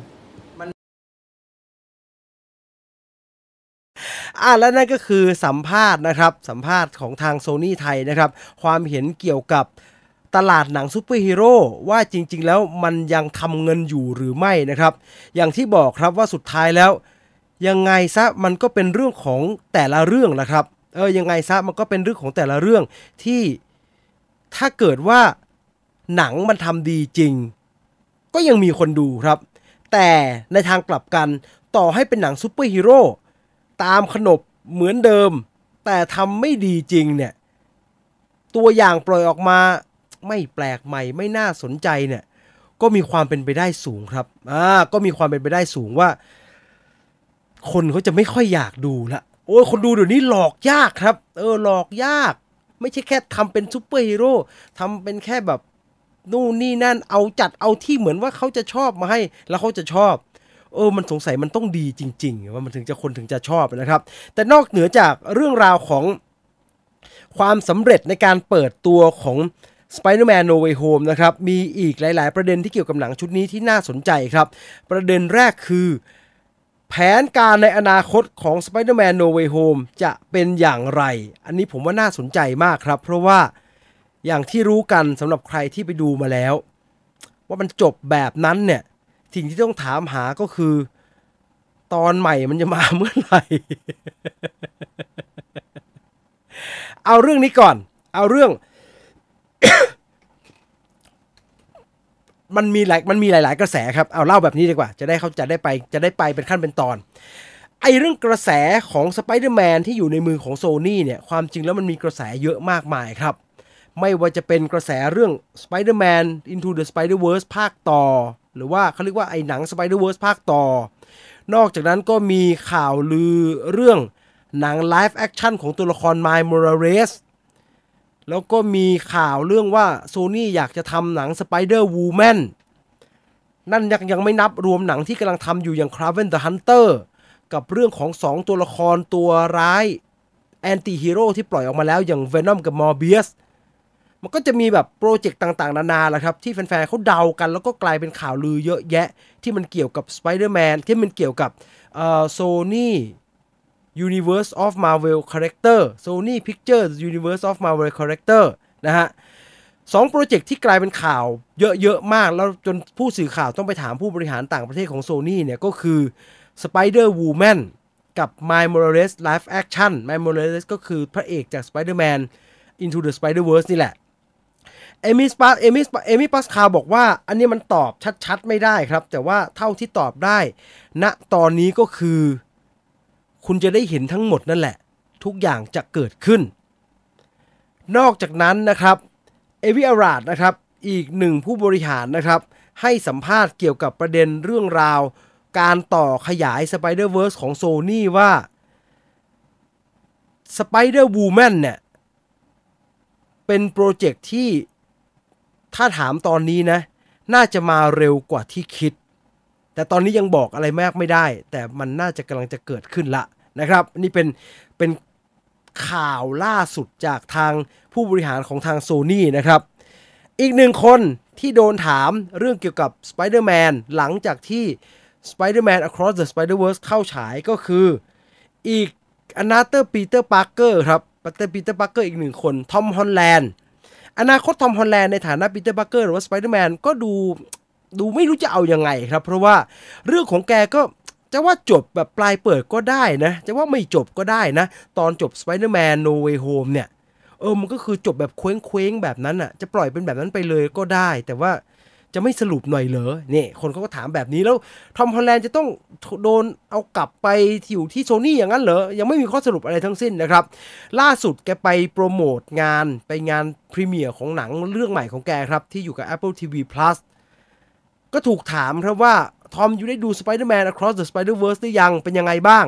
อ่ะและนั่นก็คือสัมภาษณ์นะครับสัมภาษณ์ของทาง Sony ไทยนะครับความเห็นเกี่ยวกับตลาดหนังซูเปอร์ฮีโร่ว่าจริงๆแล้วมันยังทำเงินอยู่หรือไม่นะครับอย่างที่บอกครับว่าสุดท้ายแล้วยังไงซะมันก็เป็นเรื่องของแต่ละเรื่องนะครับเออยังไงซะมันก็เป็นเรื่องของแต่ละเรื่องที่ถ้าเกิดว่าหนังมันทำดีจริงก็ยังมีคนดูครับแต่ในทางกลับกันต่อให้เป็นหนังซูเปอร์ฮีโร่ตามขนบเหมือนเดิมแต่ทำไม่ดีจริงเนี่ยตัวอย่างปล่อยออกมาไม่แปลกใหม่ไม่น่าสนใจเนี่ยก็มีความเป็นไปได้สูงครับอ่าก็มีความเป็นไปได้สูงว่าคนเขาจะไม่ค่อยอยากดูละโอ้ยคนดูเดี๋ยวนี้หลอกยากครับเออหลอกยากไม่ใช่แค่ทำเป็นซุปเปอร์ฮีโร่ทำเป็นแค่แบบนู่นนี่นั่นเอาจัดเอาที่เหมือนว่าเขาจะชอบมาให้แล้วเขาจะชอบเออมันสงสัยมันต้องดีจริงๆว่ามันถึงจะคนถึงจะชอบนะครับแต่นอกเหนือจากเรื่องราวของความสำเร็จในการเปิดตัวของ Spider-Man No Way Home นะครับมีอีกหลายๆประเด็นที่เกี่ยวกับหนังชุดนี้ที่น่าสนใจครับประเด็นแรกคือแผนการในอนาคตของ Spider-Man No Way Home จะเป็นอย่างไรอันนี้ผมว่าน่าสนใจมากครับเพราะว่าอย่างที่รู้กันสำหรับใครที่ไปดูมาแล้วว่ามันจบแบบนั้นเนี่ยสิ่งที่ต้องถามหาก็คือตอนใหม่มันจะมาเมื่อไหร่ เอาเรื่องนี้ก่อนเอาเรื่อง มันมีหลายมันมีหลายๆกระแสครับเอาเล่าแบบนี้ดีกว่าจะได้เขาจะได้ไปจะได้ไปเป็นขั้นเป็นตอนไอเรื่องกระแสของ Spider-Man ที่อยู่ในมือของ Sony เนี่ยความจริงแล้วมันมีกระแสเยอะมากมายครับไม่ว่าจะเป็นกระแสเรื่อง Spider-Man Into the Spider-Verse ภาคต่อหรือว่าเขาเรียกว่าไอหนัง Spider-Verse ภาคต่อนอกจากนั้นก็มีข่าวลือเรื่องหนัง Live Action ของตัวละคร Miles Morales แล้วก็มีข่าวเรื่องว่า Sony อยากจะทำหนัง Spider-Woman นั่นยังยังไม่นับรวมหนังที่กำลังทำอยู่อย่าง Kraven the Hunterกับเรื่องของสองตัวละครตัวร้ายแอนตี้ฮีโร่ที่ปล่อยออกมาแล้วอย่าง Venom กับ Morbius มันก็จะมีแบบโปรเจกต์ต่างๆนานาแหละครับที่แฟนๆเขาเดากันแล้วก็กลายเป็นข่าวลือเยอะแยะที่มันเกี่ยวกับ Spider-Man ที่มันเกี่ยวกับเอ่อ Sony Universe of Marvel Character Sony Pictures Universe of Marvel Character นะฮะสองโปรเจกต์ที่กลายเป็นข่าวเยอะๆมากแล้วจนผู้สื่อข่าวต้องไปถามผู้บริหารต่างประเทศของ Sony เนี่ยก็คือSpider-Woman กับ Miles Morales Live Action Miles Morales ก็คือพระเอกจาก Spider-Man Into the Spider-Verse นี่แหละ Amy Pascal Amy Amy Pascal บอกว่าอันนี้มันตอบชัดๆไม่ได้ครับแต่ว่าเท่าที่ตอบได้ณตอนนี้ก็คือคุณจะได้เห็นทั้งหมดนั่นแหละทุกอย่างจะเกิดขึ้นนอกจากนั้นนะครับเอวิอาราดนะครับอีกหนึ่งผู้บริหารนะครับให้สัมภาษณ์เกี่ยวกับประเด็นเรื่องราวการต่อขยาย Spider-Verse ของ Sony ว่า Spider-Woman เนี่ยเป็นโปรเจกต์ที่ถ้าถามตอนนี้นะน่าจะมาเร็วกว่าที่คิดแต่ตอนนี้ยังบอกอะไรมากไม่ได้แต่มันน่าจะกำลังจะเกิดขึ้นละนะครับนี่เป็นเป็นข่าวล่าสุดจากทางผู้บริหารของทาง Sony นะครับอีกหนึ่งคนที่โดนถามเรื่องเกี่ยวกับ Spider-Man หลังจากที่Spider-Man Across the Spider-Verse เข้าฉายก็คืออีก Another Peter Parker ครับ Peter Parker อีกหนึ่งคนทอมฮอลแลนด์อนาคตทอมฮอลแลนด์ในฐานะ Peter Parker หรือว่า Spider-Man ก็ดูดูไม่รู้จะเอายังไงครับเพราะว่าเรื่องของแกก็จะว่าจบแบบปลายเปิดก็ได้นะจะว่าไม่จบก็ได้นะตอนจบ Spider-Man No Way Home เนี่ยเออมันก็คือจบแบบเคว้งๆแบบนั้นอ่ะจะปล่อยเป็นแบบนั้นไปเลยก็ได้แต่ว่าจะไม่สรุปหน่อยเหรอเนี่ยคนเขาก็ถามแบบนี้แล้วทอมฮอลแลนด์จะต้องโดนเอากลับไปอยู่ที่โซนี่อย่างนั้นเหรอยังไม่มีข้อสรุปอะไรทั้งสิ้นนะครับล่าสุดแกไปโปรโมทงานไปงานพรีเมียร์ของหนังเรื่องใหม่ของแกครับที่อยู่กับ Apple ที วี Plus ก็ถูกถามครับว่าทอมอยู่ได้ดู Spider-Man Across the Spider-Verse หรือยังเป็นยังไงบ้าง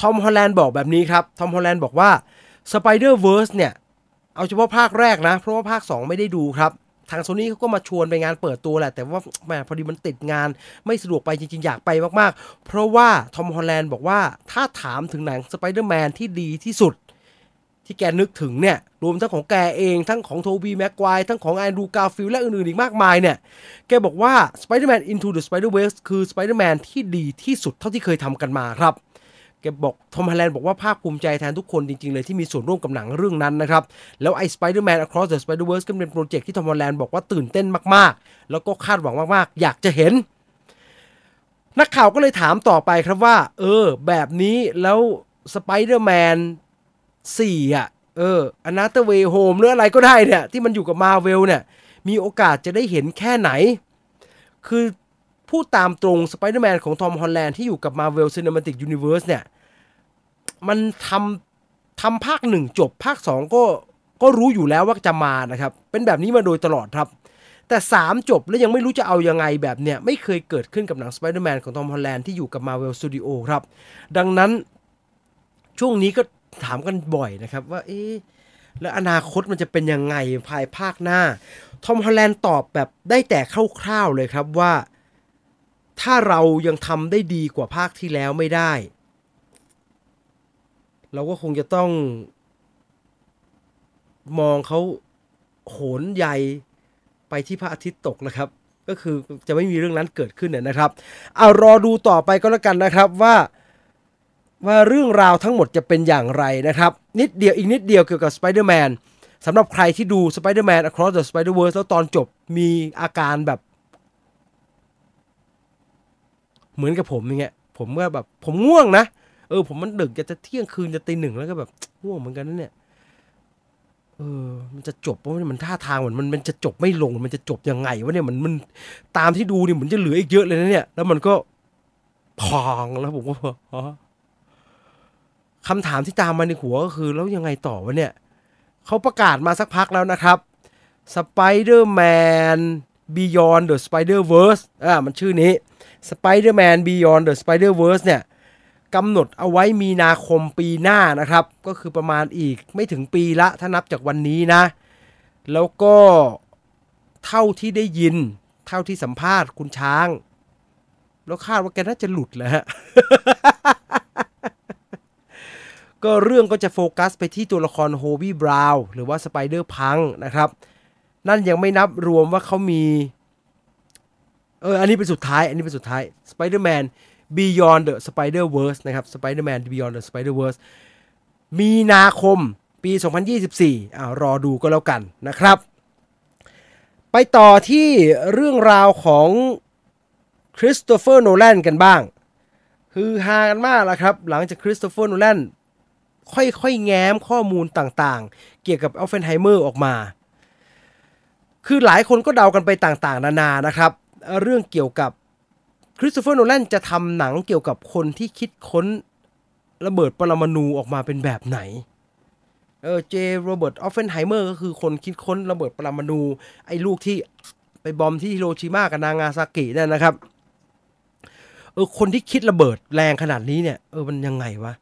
ทอมฮอลแลนด์บอกแบบนี้ครับทอมฮอลแลนด์บอกว่า Spider-Verse เนี่ยเอาเฉพาะภาคแรกนะเพราะว่าภาคสองไม่ได้ดูครับทาง Sony เขาก็มาชวนไปงานเปิดตัวแหละแต่ว่าแหมพอดีมันติดงานไม่สะดวกไปจริงๆอยากไปมากๆเพราะว่าทอมฮอลแลนด์บอกว่าถ้าถามถึงหนัง Spider-Man ที่ดีที่สุดที่แกนึกถึงเนี่ยรวมทั้งของแกเองทั้งของโทบี้แม็กไกวร์ทั้งของแอนดรูว์ กาฟิลด์และอื่นๆอีกมากมายเนี่ยแกบอกว่า Spider-Man Into the Spider-Verse คือ Spider-Man ที่ดีที่สุดเท่าที่เคยทำกันมาครับแกบอกทอมฮอลแลนด์บอกว่าภาคภูมิใจแทนทุกคนจริงๆเลยที่มีส่วนร่วมกับหนังเรื่องนั้นนะครับแล้วไอ้ Spider-Man Across the Spider-Verse ก็เป็นโปรเจกต์ที่ทอมฮอลแลนด์บอกว่าตื่นเต้นมากๆแล้วก็คาดหวังมากๆอยากจะเห็นนักข่าวก็เลยถามต่อไปครับว่าเออแบบนี้แล้ว Spider-Man สี่อ่ะเออ Another Way Home หรืออะไรก็ได้เนี่ยที่มันอยู่กับ Marvel เนี่ยมีโอกาสจะได้เห็นแค่ไหนคือพูดตามตรง Spider-Man ของทอมฮอลแลนด์ที่อยู่กับ Marvel Cinematic Universe เนี่ยมันทำทำภาคหนึ่งจบภาคสองก็ก็รู้อยู่แล้วว่าจะมานะครับเป็นแบบนี้มาโดยตลอดครับแต่สามจบแล้วยังไม่รู้จะเอายังไงแบบเนี่ยไม่เคยเกิดขึ้นกับหนัง Spider-Man ของทอมฮอลแลนด์ที่อยู่กับ Marvel Studio ครับดังนั้นช่วงนี้ก็ถามกันบ่อยนะครับว่าเอ๊ะแล้วอนาคตมันจะเป็นยังไงภายภาคหน้าทอมฮอลแลนด์ตอบแบบได้แต่คร่าวๆเลยครับว่าถ้าเรายังทำได้ดีกว่าภาคที่แล้วไม่ได้เราก็คงจะต้องมองเขาโหนใหญ่ไปที่พระอาทิตย์ตกนะครับก็คือจะไม่มีเรื่องนั้นเกิดขึ้นเนี่ยนะครับเอารอดูต่อไปก็แล้วกันนะครับว่าว่าเรื่องราวทั้งหมดจะเป็นอย่างไรนะครับนิดเดียวอีกนิดเดียวเกี่ยวกับ Spider-Man สำหรับใครที่ดู Spider-Man Across the Spider-Verse แล้วตอนจบมีอาการแบบเหมือนกับผมอย่างเงี้ยผมก็แบบผมง่วงนะเออผมมันดึกจะจะเที่ยงคืนจะตีหนึ่งแล้วก็แบบง่วงเหมือนกันนั่นเนี่ย เออมันจะจบเพราะมันท่าทางเหมือนมันมันจะจบไม่ลงมันจะจบยังไงวะเนี่ยมันมันตามที่ดูเนี่ยเหมือนจะเหลืออีกเยอะเลยนะเนี่ยแล้วมันก็พองแล้วผมก็คำถามที่ตามมาในหัวก็คือแล้วยังไงต่อวะเนี่ยเขาประกาศมาสักพักแล้วนะครับ Spider-Man Beyond the Spider-Verse อ่ามันชื่อนี้ Spider-Man Beyond the Spider-Verse เนี่ยกำหนดเอาไว้มีนาคมปีหน้านะครับก็คือประมาณอีกไม่ถึงปีละถ้านับจากวันนี้นะแล้วก็เท่าที่ได้ยินเท่าที่สัมภาษณ์คุณช้างแล้วคาดว่าแกน่าจะหลุดแหละฮะ ก็เรื่องก็จะโฟกัสไปที่ตัวละครโฮบี้บราวน์หรือว่าสไปเดอร์พังนะครับนั่นยังไม่นับรวมว่าเขามีเอออันนี้เป็นสุดท้ายอันนี้เป็นสุดท้าย Spider-Man Beyond the Spider-Verse นะครับ Spider-Man Beyond the Spider-Verse มีนาคมปีสองพันยี่สิบสี่อ่ะรอดูก็แล้วกันนะครับไปต่อที่เรื่องราวของคริสโตเฟอร์โนแลนกันบ้างฮือฮากันมากแล้วครับหลังจากคริสโตเฟอร์โนแลนค่อยๆแง้มข้อมูลต่างๆเกี่ยวกับอัลเฟนไฮเมอร์ออกมาคือหลายคนก็เดากันไปต่างๆนานานะครับเรื่องเกี่ยวกับคริสโตเฟอร์โนแลนจะทำหนังเกี่ยวกับคนที่คิดค้นระเบิดปรมาณูออกมาเป็นแบบไหนเออเจโรเบิร์ตออฟเฟนไฮเมอร์ก็คือคนคิดค้นระเบิดปรมาณูไอ้ลูกที่ไปบอมที่ฮิโรชิมากับนางาซากินั่นนะครับเออคนที่คิดระเบิดแรงขนาดนี้เนี่ยเออมันยังไงวะ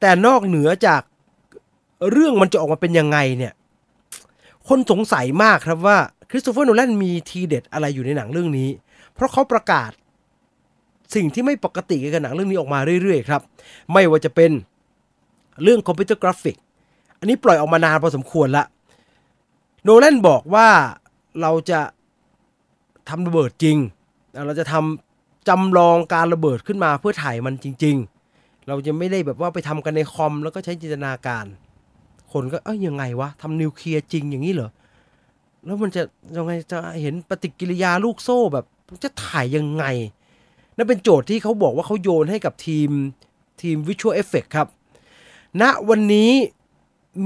แต่นอกเหนือจากเรื่องมันจะออกมาเป็นยังไงเนี่ยคนสงสัยมากครับว่าคริสโตเฟอร์โนแลนมีทีเด็ดอะไรอยู่ในหนังเรื่องนี้เพราะเขาประกาศสิ่งที่ไม่ปกติกับหนังเรื่องนี้ออกมาเรื่อยๆครับไม่ว่าจะเป็นเรื่องคอมพิวเตอร์กราฟิกอันนี้ปล่อยออกมานานพอสมควรละโนแลนบอกว่าเราจะทำระเบิดจริงเราจะทำจำลองการระเบิดขึ้นมาเพื่อถ่ายมันจริงๆเราจะไม่ได้แบบว่าไปทำกันในคอมแล้วก็ใช้จินตนาการคนก็เอ้ยยังไงวะทำนิวเคลียร์จริงอย่างนี้เหรอแล้วมันจะยังไงจะเห็นปฏิกิริยาลูกโซ่แบบจะถ่ายยังไงนั่นเป็นโจทย์ที่เขาบอกว่าเขาโยนให้กับทีมทีม Visual Effect ครับณวันนี้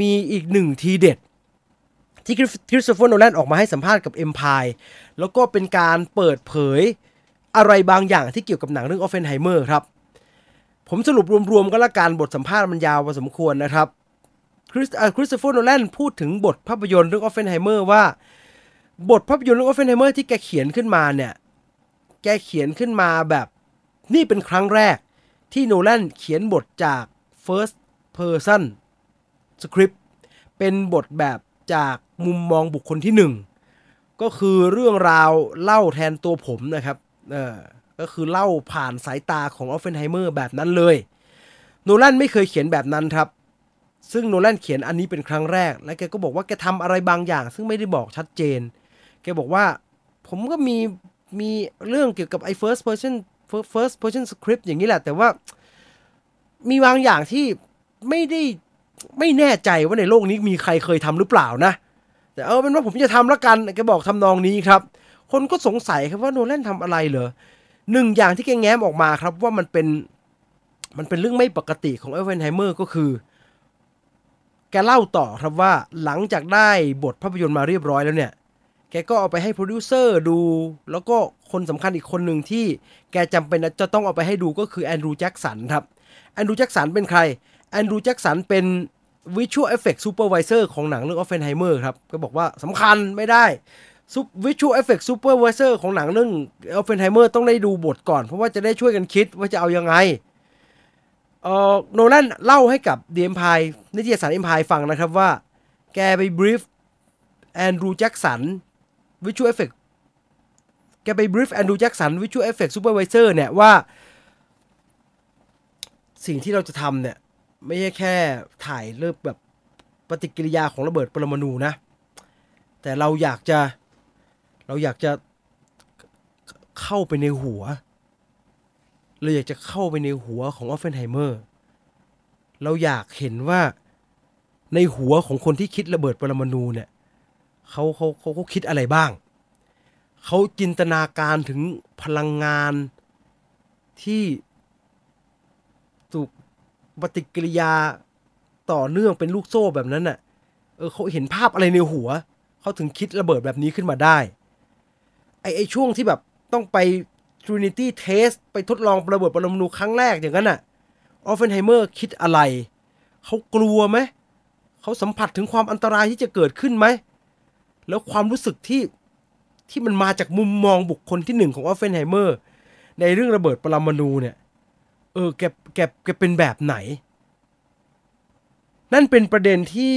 มีอีกหนึ่งทีเด็ดที่คริสโตเฟอร์โนแลนออกมาให้สัมภาษณ์กับ Empire แล้วก็เป็นการเปิดเผยอะไรบางอย่างที่เกี่ยวกับหนังเรื่อง Oppenheimer ครับผมสรุปรวมๆก็แล้วกันบทสัมภาษณ์มันยาวพอสมควรนะครับคริสคริสโตเฟอร์โนแลนพูดถึงบทภาพยนตร์เรื่อง Oppenheimer ว่าบทภาพยนตร์เรื่อง Oppenheimer ที่แกเขียนขึ้นมาเนี่ยแกเขียนขึ้นมาแบบนี่เป็นครั้งแรกที่โนแลนเขียนบทจาก first person script เป็นบทแบบจากมุมมองบุคคลที่หนึ่งก็คือเรื่องราวเล่าแทนตัวผมนะครับเออก็คือเล่าผ่านสายตาของออฟเฟนไฮเมอร์แบบนั้นเลยโนแลนไม่เคยเขียนแบบนั้นครับซึ่งโนแลนเขียนอันนี้เป็นครั้งแรกและแกก็บอกว่าแกทำอะไรบางอย่างซึ่งไม่ได้บอกชัดเจนแกบอกว่าผมก็มีมีเรื่องเกี่ยวกับไอ้ first person first person script อย่างนี้แหละแต่ว่ามีบางอย่างที่ไม่ได้ไม่แน่ใจว่าในโลกนี้มีใครเคยทำหรือเปล่านะแต่เอาเป็นว่าผมจะทำละกันแกบอกทำนองนี้ครับคนก็สงสัยครับว่าโนแลนทำอะไรเหรอหนึ่งอย่างที่แกแง้มออกมาครับว่ามันเป็นมันเป็นเรื่องไม่ปกติของออปเพนไฮเมอร์ก็คือแกเล่าต่อครับว่าหลังจากได้บทภาพยนตร์มาเรียบร้อยแล้วเนี่ยแกก็เอาไปให้โปรดิวเซอร์ดูแล้วก็คนสำคัญอีกคนหนึ่งที่แกจำเป็นจะต้องเอาไปให้ดูก็คือแอนดรูว์แจ็คสันครับแอนดรูว์แจ็คสันเป็นใครแอนดรูว์แจ็คสันเป็น Visual Effect Supervisor ของหนังเรื่อง Oppenheimer ครับก็บอกว่าสำคัญไม่ได้ Visual Effect Supervisor ของหนังเรื่อง Oppenheimer ต้องได้ดูบทก่อนเพราะว่าจะได้ช่วยกันคิดว่าจะเอายังไงเอ่อโนแลนเล่าให้กับ The Empire นิตยสาร Empire ฟังนะครับว่าแกไปบรีฟแอนดรูว์แจ็คสันVisual Effect แกไป brief Andrew Jackson Visual Effect Supervisor เนี่ยว่าสิ่งที่เราจะทำเนี่ยไม่ใช่แค่ถ่ายเรื่องแบบปฏิกิริยาของระเบิดปรมาณูนะแต่เราอยากจะเราอยากจะเข้าไปในหัวเราอยากจะเข้าไปในหัวของ Oppenheimer เราอยากเห็นว่าในหัวของคนที่คิดระเบิดปรมาณูเนี่ยเขาเขาเขาเขาคิดอะไรบ้างเขาจินตนาการถึงพลังงานที่ถูกปฏิกิริยาต่อเนื่องเป็นลูกโซ่แบบนั้นน่ะ เออเขาเห็นภาพอะไรในหัวเขาถึงคิดระเบิดแบบนี้ขึ้นมาได้ไอไอช่วงที่แบบต้องไป Trinity Test ไปทดลองระเบิดปรมาณูครั้งแรกอย่างนั้นน่ะออฟเฟนไฮเมอร์คิดอะไรเขากลัวไหมเขาสัมผัสถึงความอันตรายที่จะเกิดขึ้นไหมแล้วความรู้สึกที่ที่มันมาจากมุมมองบุคคลที่หนึ่งของออฟเฟนไฮเมอร์ในเรื่องระเบิดปรมาณูเนี่ยเออแกแกแกเป็นแบบไหนนั่นเป็นประเด็นที่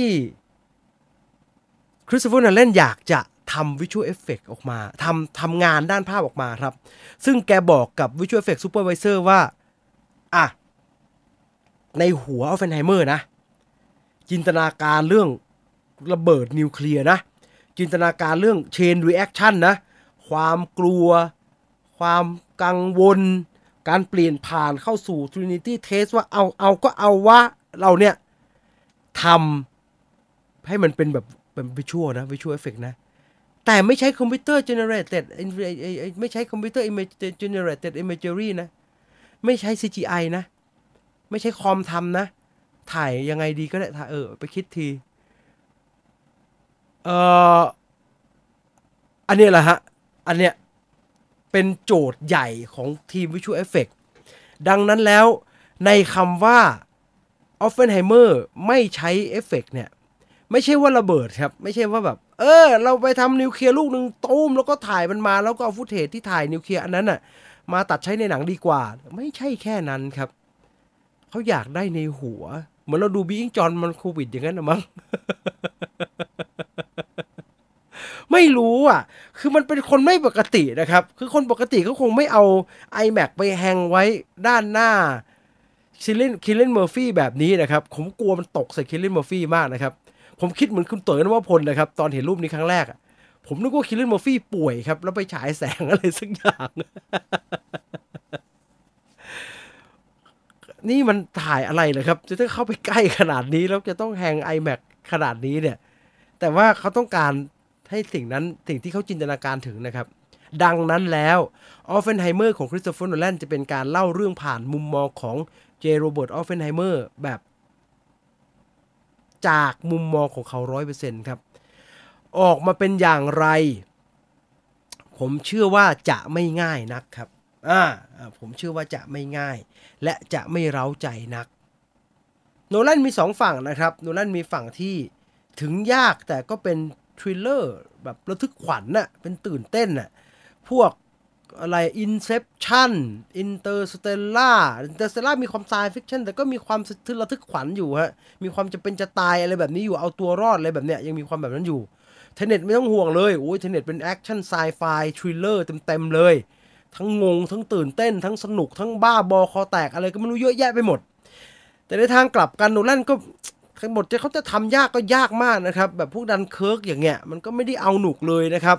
คริสโตเฟอร์โนแลนอยากจะทำวิชวลเอฟเฟคออกมาทำทำงานด้านภาพออกมาครับซึ่งแกบอกกับวิชวลเอฟเฟคซูเปอร์ไวเซอร์ว่าอ่ะในหัวออฟเฟนไฮเมอร์นะจินตนาการเรื่องระเบิดนิวเคลียร์นะจินตนาการเรื่องเชนรีแอคชั่นนะความกลัวความกังวลการเปลี่ยนผ่านเข้าสู่ Trinity Test ว่าเอาเอาก็เอาว่าเราเนี่ยทำให้มันเป็นแบบเป็นวิชวลนะวิชวลเอฟเฟคนะแต่ไม่ใช้คอมพิวเตอร์เจเนเรตไม่ใช้คอมพิวเตอร์เจเนเรตอิมเมจรี่นะไม่ใช้ ซี จี ไอ นะไม่ใช้คอมทำนะถ่ายยังไงดีก็ได้เออไปคิดทีเอ่ออันนี้แหละฮะอันเนี้ยเป็นโจทย์ใหญ่ของทีมวิชวลเอฟเฟคดังนั้นแล้วในคำว่าออฟเฟนไฮเมอร์ไม่ใช้เอฟเฟคเนี่ยไม่ใช่ว่าระเบิดครับไม่ใช่ว่าแบบเออเราไปทำนิวเคลียร์ลูกหนึ่งตูมแล้วก็ถ่ายมันมาแล้วก็เอาฟุตเทจที่ถ่ายนิวเคลียร์อันนั้นน่ะมาตัดใช้ในหนังดีกว่าไม่ใช่แค่นั้นครับเขาอยากได้ในหัวเหมือนเราดูบีอิงจอนมันโควิดอย่างนั้นนะมั้ง ไม่รู้อ่ะคือมันเป็นคนไม่ปกตินะครับคือคนปกติเขาคงไม่เอา iMac ไปแฮงไว้ด้านหน้าคิลเลนคิลเลนเมอร์ฟี่แบบนี้นะครับผมกลัวมันตกใส่คิลเลนเมอร์ฟี่มากนะครับผมคิดเหมือนคุณเต๋อนวพลนะครับตอนเห็นรูปนี้ครั้งแรกผมนึกว่าคิลเลนเมอร์ฟี่ป่วยครับแล้วไปฉายแสงอะไรสักอย่าง นี่มันถ่ายอะไรเหรอครับจะต้องเข้าไปใกล้ขนาดนี้แล้วจะต้องแฮง iMac ขนาดนี้เนี่ยแต่ว่าเขาต้องการให้สิ่งนั้นสิ่งที่เขาจินตนาการถึงนะครับดังนั้นแล้วออฟเฟนไฮเมอร์ของคริสโตเฟอร์โนแลนจะเป็นการเล่าเรื่องผ่านมุมมองของเจโรเบิร์ตออฟเฟนไฮเมอร์แบบจากมุมมองของเขา ร้อยเปอร์เซ็นต์ ครับออกมาเป็นอย่างไรผมเชื่อว่าจะไม่ง่ายนักครับอ่าผมเชื่อว่าจะไม่ง่ายและจะไม่เร้าใจนักโนแลนมีสองฝั่งนะครับโนแลนมีฝั่งที่ถึงยากแต่ก็เป็นทริลเลอร์แบบระทึกขวัญน่ะเป็นตื่นเต้นน่ะพวกอะไร Inception Interstellar Interstellar มีความไซไฟชั่นแต่ก็มีความระทึกขวัญอยู่ฮะมีความจะเป็นจะตายอะไรแบบนี้อยู่เอาตัวรอดอะไรแบบเนี้ยยังมีความแบบนั้นอยู่ Tenet ไม่ต้องห่วงเลยโอ้ย Tenet เป็นแอคชั่นไซไฟทริลเลอร์เต็มๆเลยทั้งงงทั้งตื่นเต้นทั้งสนุกทั้งบ้าบอคอแตกอะไรก็ไม่รู้เยอะแยะไปหมดแต่ในทางกลับกันโนแลนก็บทที่เขาจะทำยากก็ยากมากนะครับแบบพวกดันเคิร์กอย่างเงี้ยมันก็ไม่ได้เอาหนุกเลยนะครับ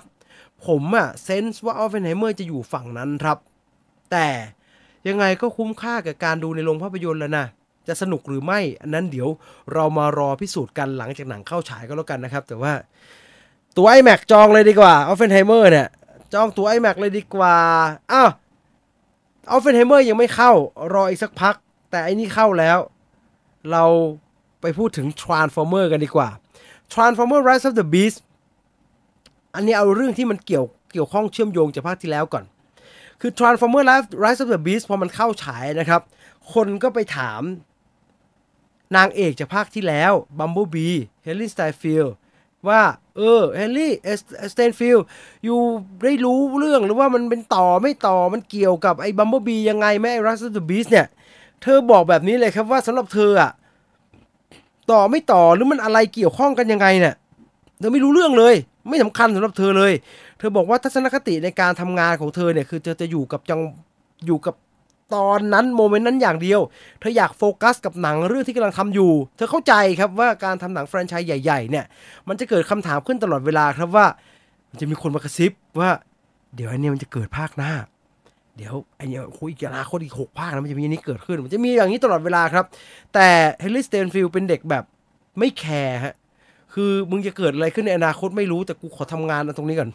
ผมอะเซนส์ว่าออฟเฟนไฮเมอร์จะอยู่ฝั่งนั้นครับแต่ยังไงก็คุ้มค่ากับการดูในโรงภาพยนตร์แล้วนะจะสนุกหรือไม่อันนั้นเดี๋ยวเรามารอพิสูจน์กันหลังจากหนังเข้าฉายก็แล้วกันนะครับแต่ว่าตัว iMac จองเลยดีกว่าออฟเฟนไฮเมอร์เนี่ยจองตัว iMac เลยดีกว่าอ้าวออฟเฟนไฮเมอร์ยังไม่เข้ารออีกสักพักแต่ไอ้นี่เข้าแล้วเราไปพูดถึง Transformer กันดีกว่า Transformer Rise of the Beasts อันนี้เอาเรื่องที่มันเกี่ยวเกี่ยวข้องเชื่อมโยงจากภาคที่แล้วก่อนคือ Transformer Rise of the Beasts พอมันเข้าฉายนะครับคนก็ไปถามนางเอกจากภาคที่แล้ว Bumblebee Haley Steinfeld ว่าเออ Haley Steinfeld อยู่ได้รู้เรื่องหรือว่ามันเป็นต่อไม่ต่อมันเกี่ยวกับไอ้ Bumblebee ยังไงไหมไอ้ Rise of the Beasts เนี่ยเธอบอกแบบนี้เลยครับว่าสำหรับเธออะต่อไม่ต่อหรือมันอะไรเกี่ยวข้องกันยังไงเนี่ยเธอไม่รู้เรื่องเลยไม่สำคัญสำหรับเธอเลยเธอบอกว่าทัศนคติในการทำงานของเธอเนี่ยคือเธอจะอยู่กับจังอยู่กับตอนนั้นโมเมนต์นั้นอย่างเดียวเธออยากโฟกัสกับหนังเรื่องที่กำลังทำอยู่เธอเข้าใจครับว่าการทำหนังแฟรนไชส์ใหญ่ๆเนี่ยมันจะเกิดคำถามขึ้นตลอดเวลาครับว่ามันจะมีคนมากระซิบว่าเดี๋ยวอันนี้มันจะเกิดภาคหน้าเดี๋ยวไอ้เนี่ยคุยกันนะคนอีกหกภาคนะมันจะมีอันนี้เกิดขึ้นมันจะมีอย่างนี้ตลอดเวลาครับแต่เฮนรี่สเตนฟิลด์เป็นเด็กแบบไม่แคร์ฮะคือมึงจะเกิดอะไรขึ้นในอนาคตไม่รู้แต่กูขอทำงานตรงนี้ก่อน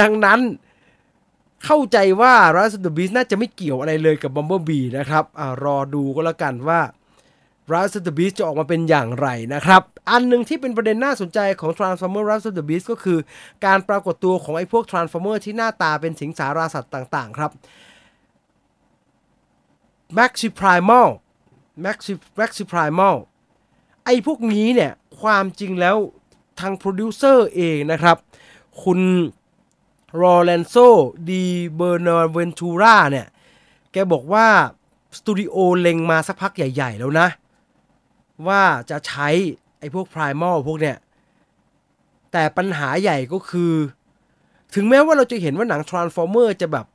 ดังนั้นเข้าใจว่า Rise of the Beast น่าจะไม่เกี่ยวอะไรเลยกับ Bumblebee นะครับอ่ารอดูก็แล้วกันว่า Rise of the Beasts จะออกมาเป็นอย่างไรนะครับอันหนึ่งที่เป็นประเด็นน่าสนใจของ Transformers Rise of the Beasts ก็คือการปรากฏตัวของไอ้พวก Transformer ที่หน้าตาเป็นสิงสาราสัตว์ต่างๆครับ Maxi Primal Maxi Maxi Primal ไอ้พวกนี้เนี่ยความจริงแล้วทางโปรดิวเซอร์เองนะครับคุณโรแลนโซดีเบอร์นาร์เวนทูราเนี่ยแกบอกว่าสตูดิโอเล็งมาสักพักใหญ่ๆแล้วนะว่าจะใช้ไอ้พวก Primal พวกเนี่ยแต่ปัญหาใหญ่ก็คือถึงแม้ว่าเราจะเห็นว่าหนัง Transformer จะแบบ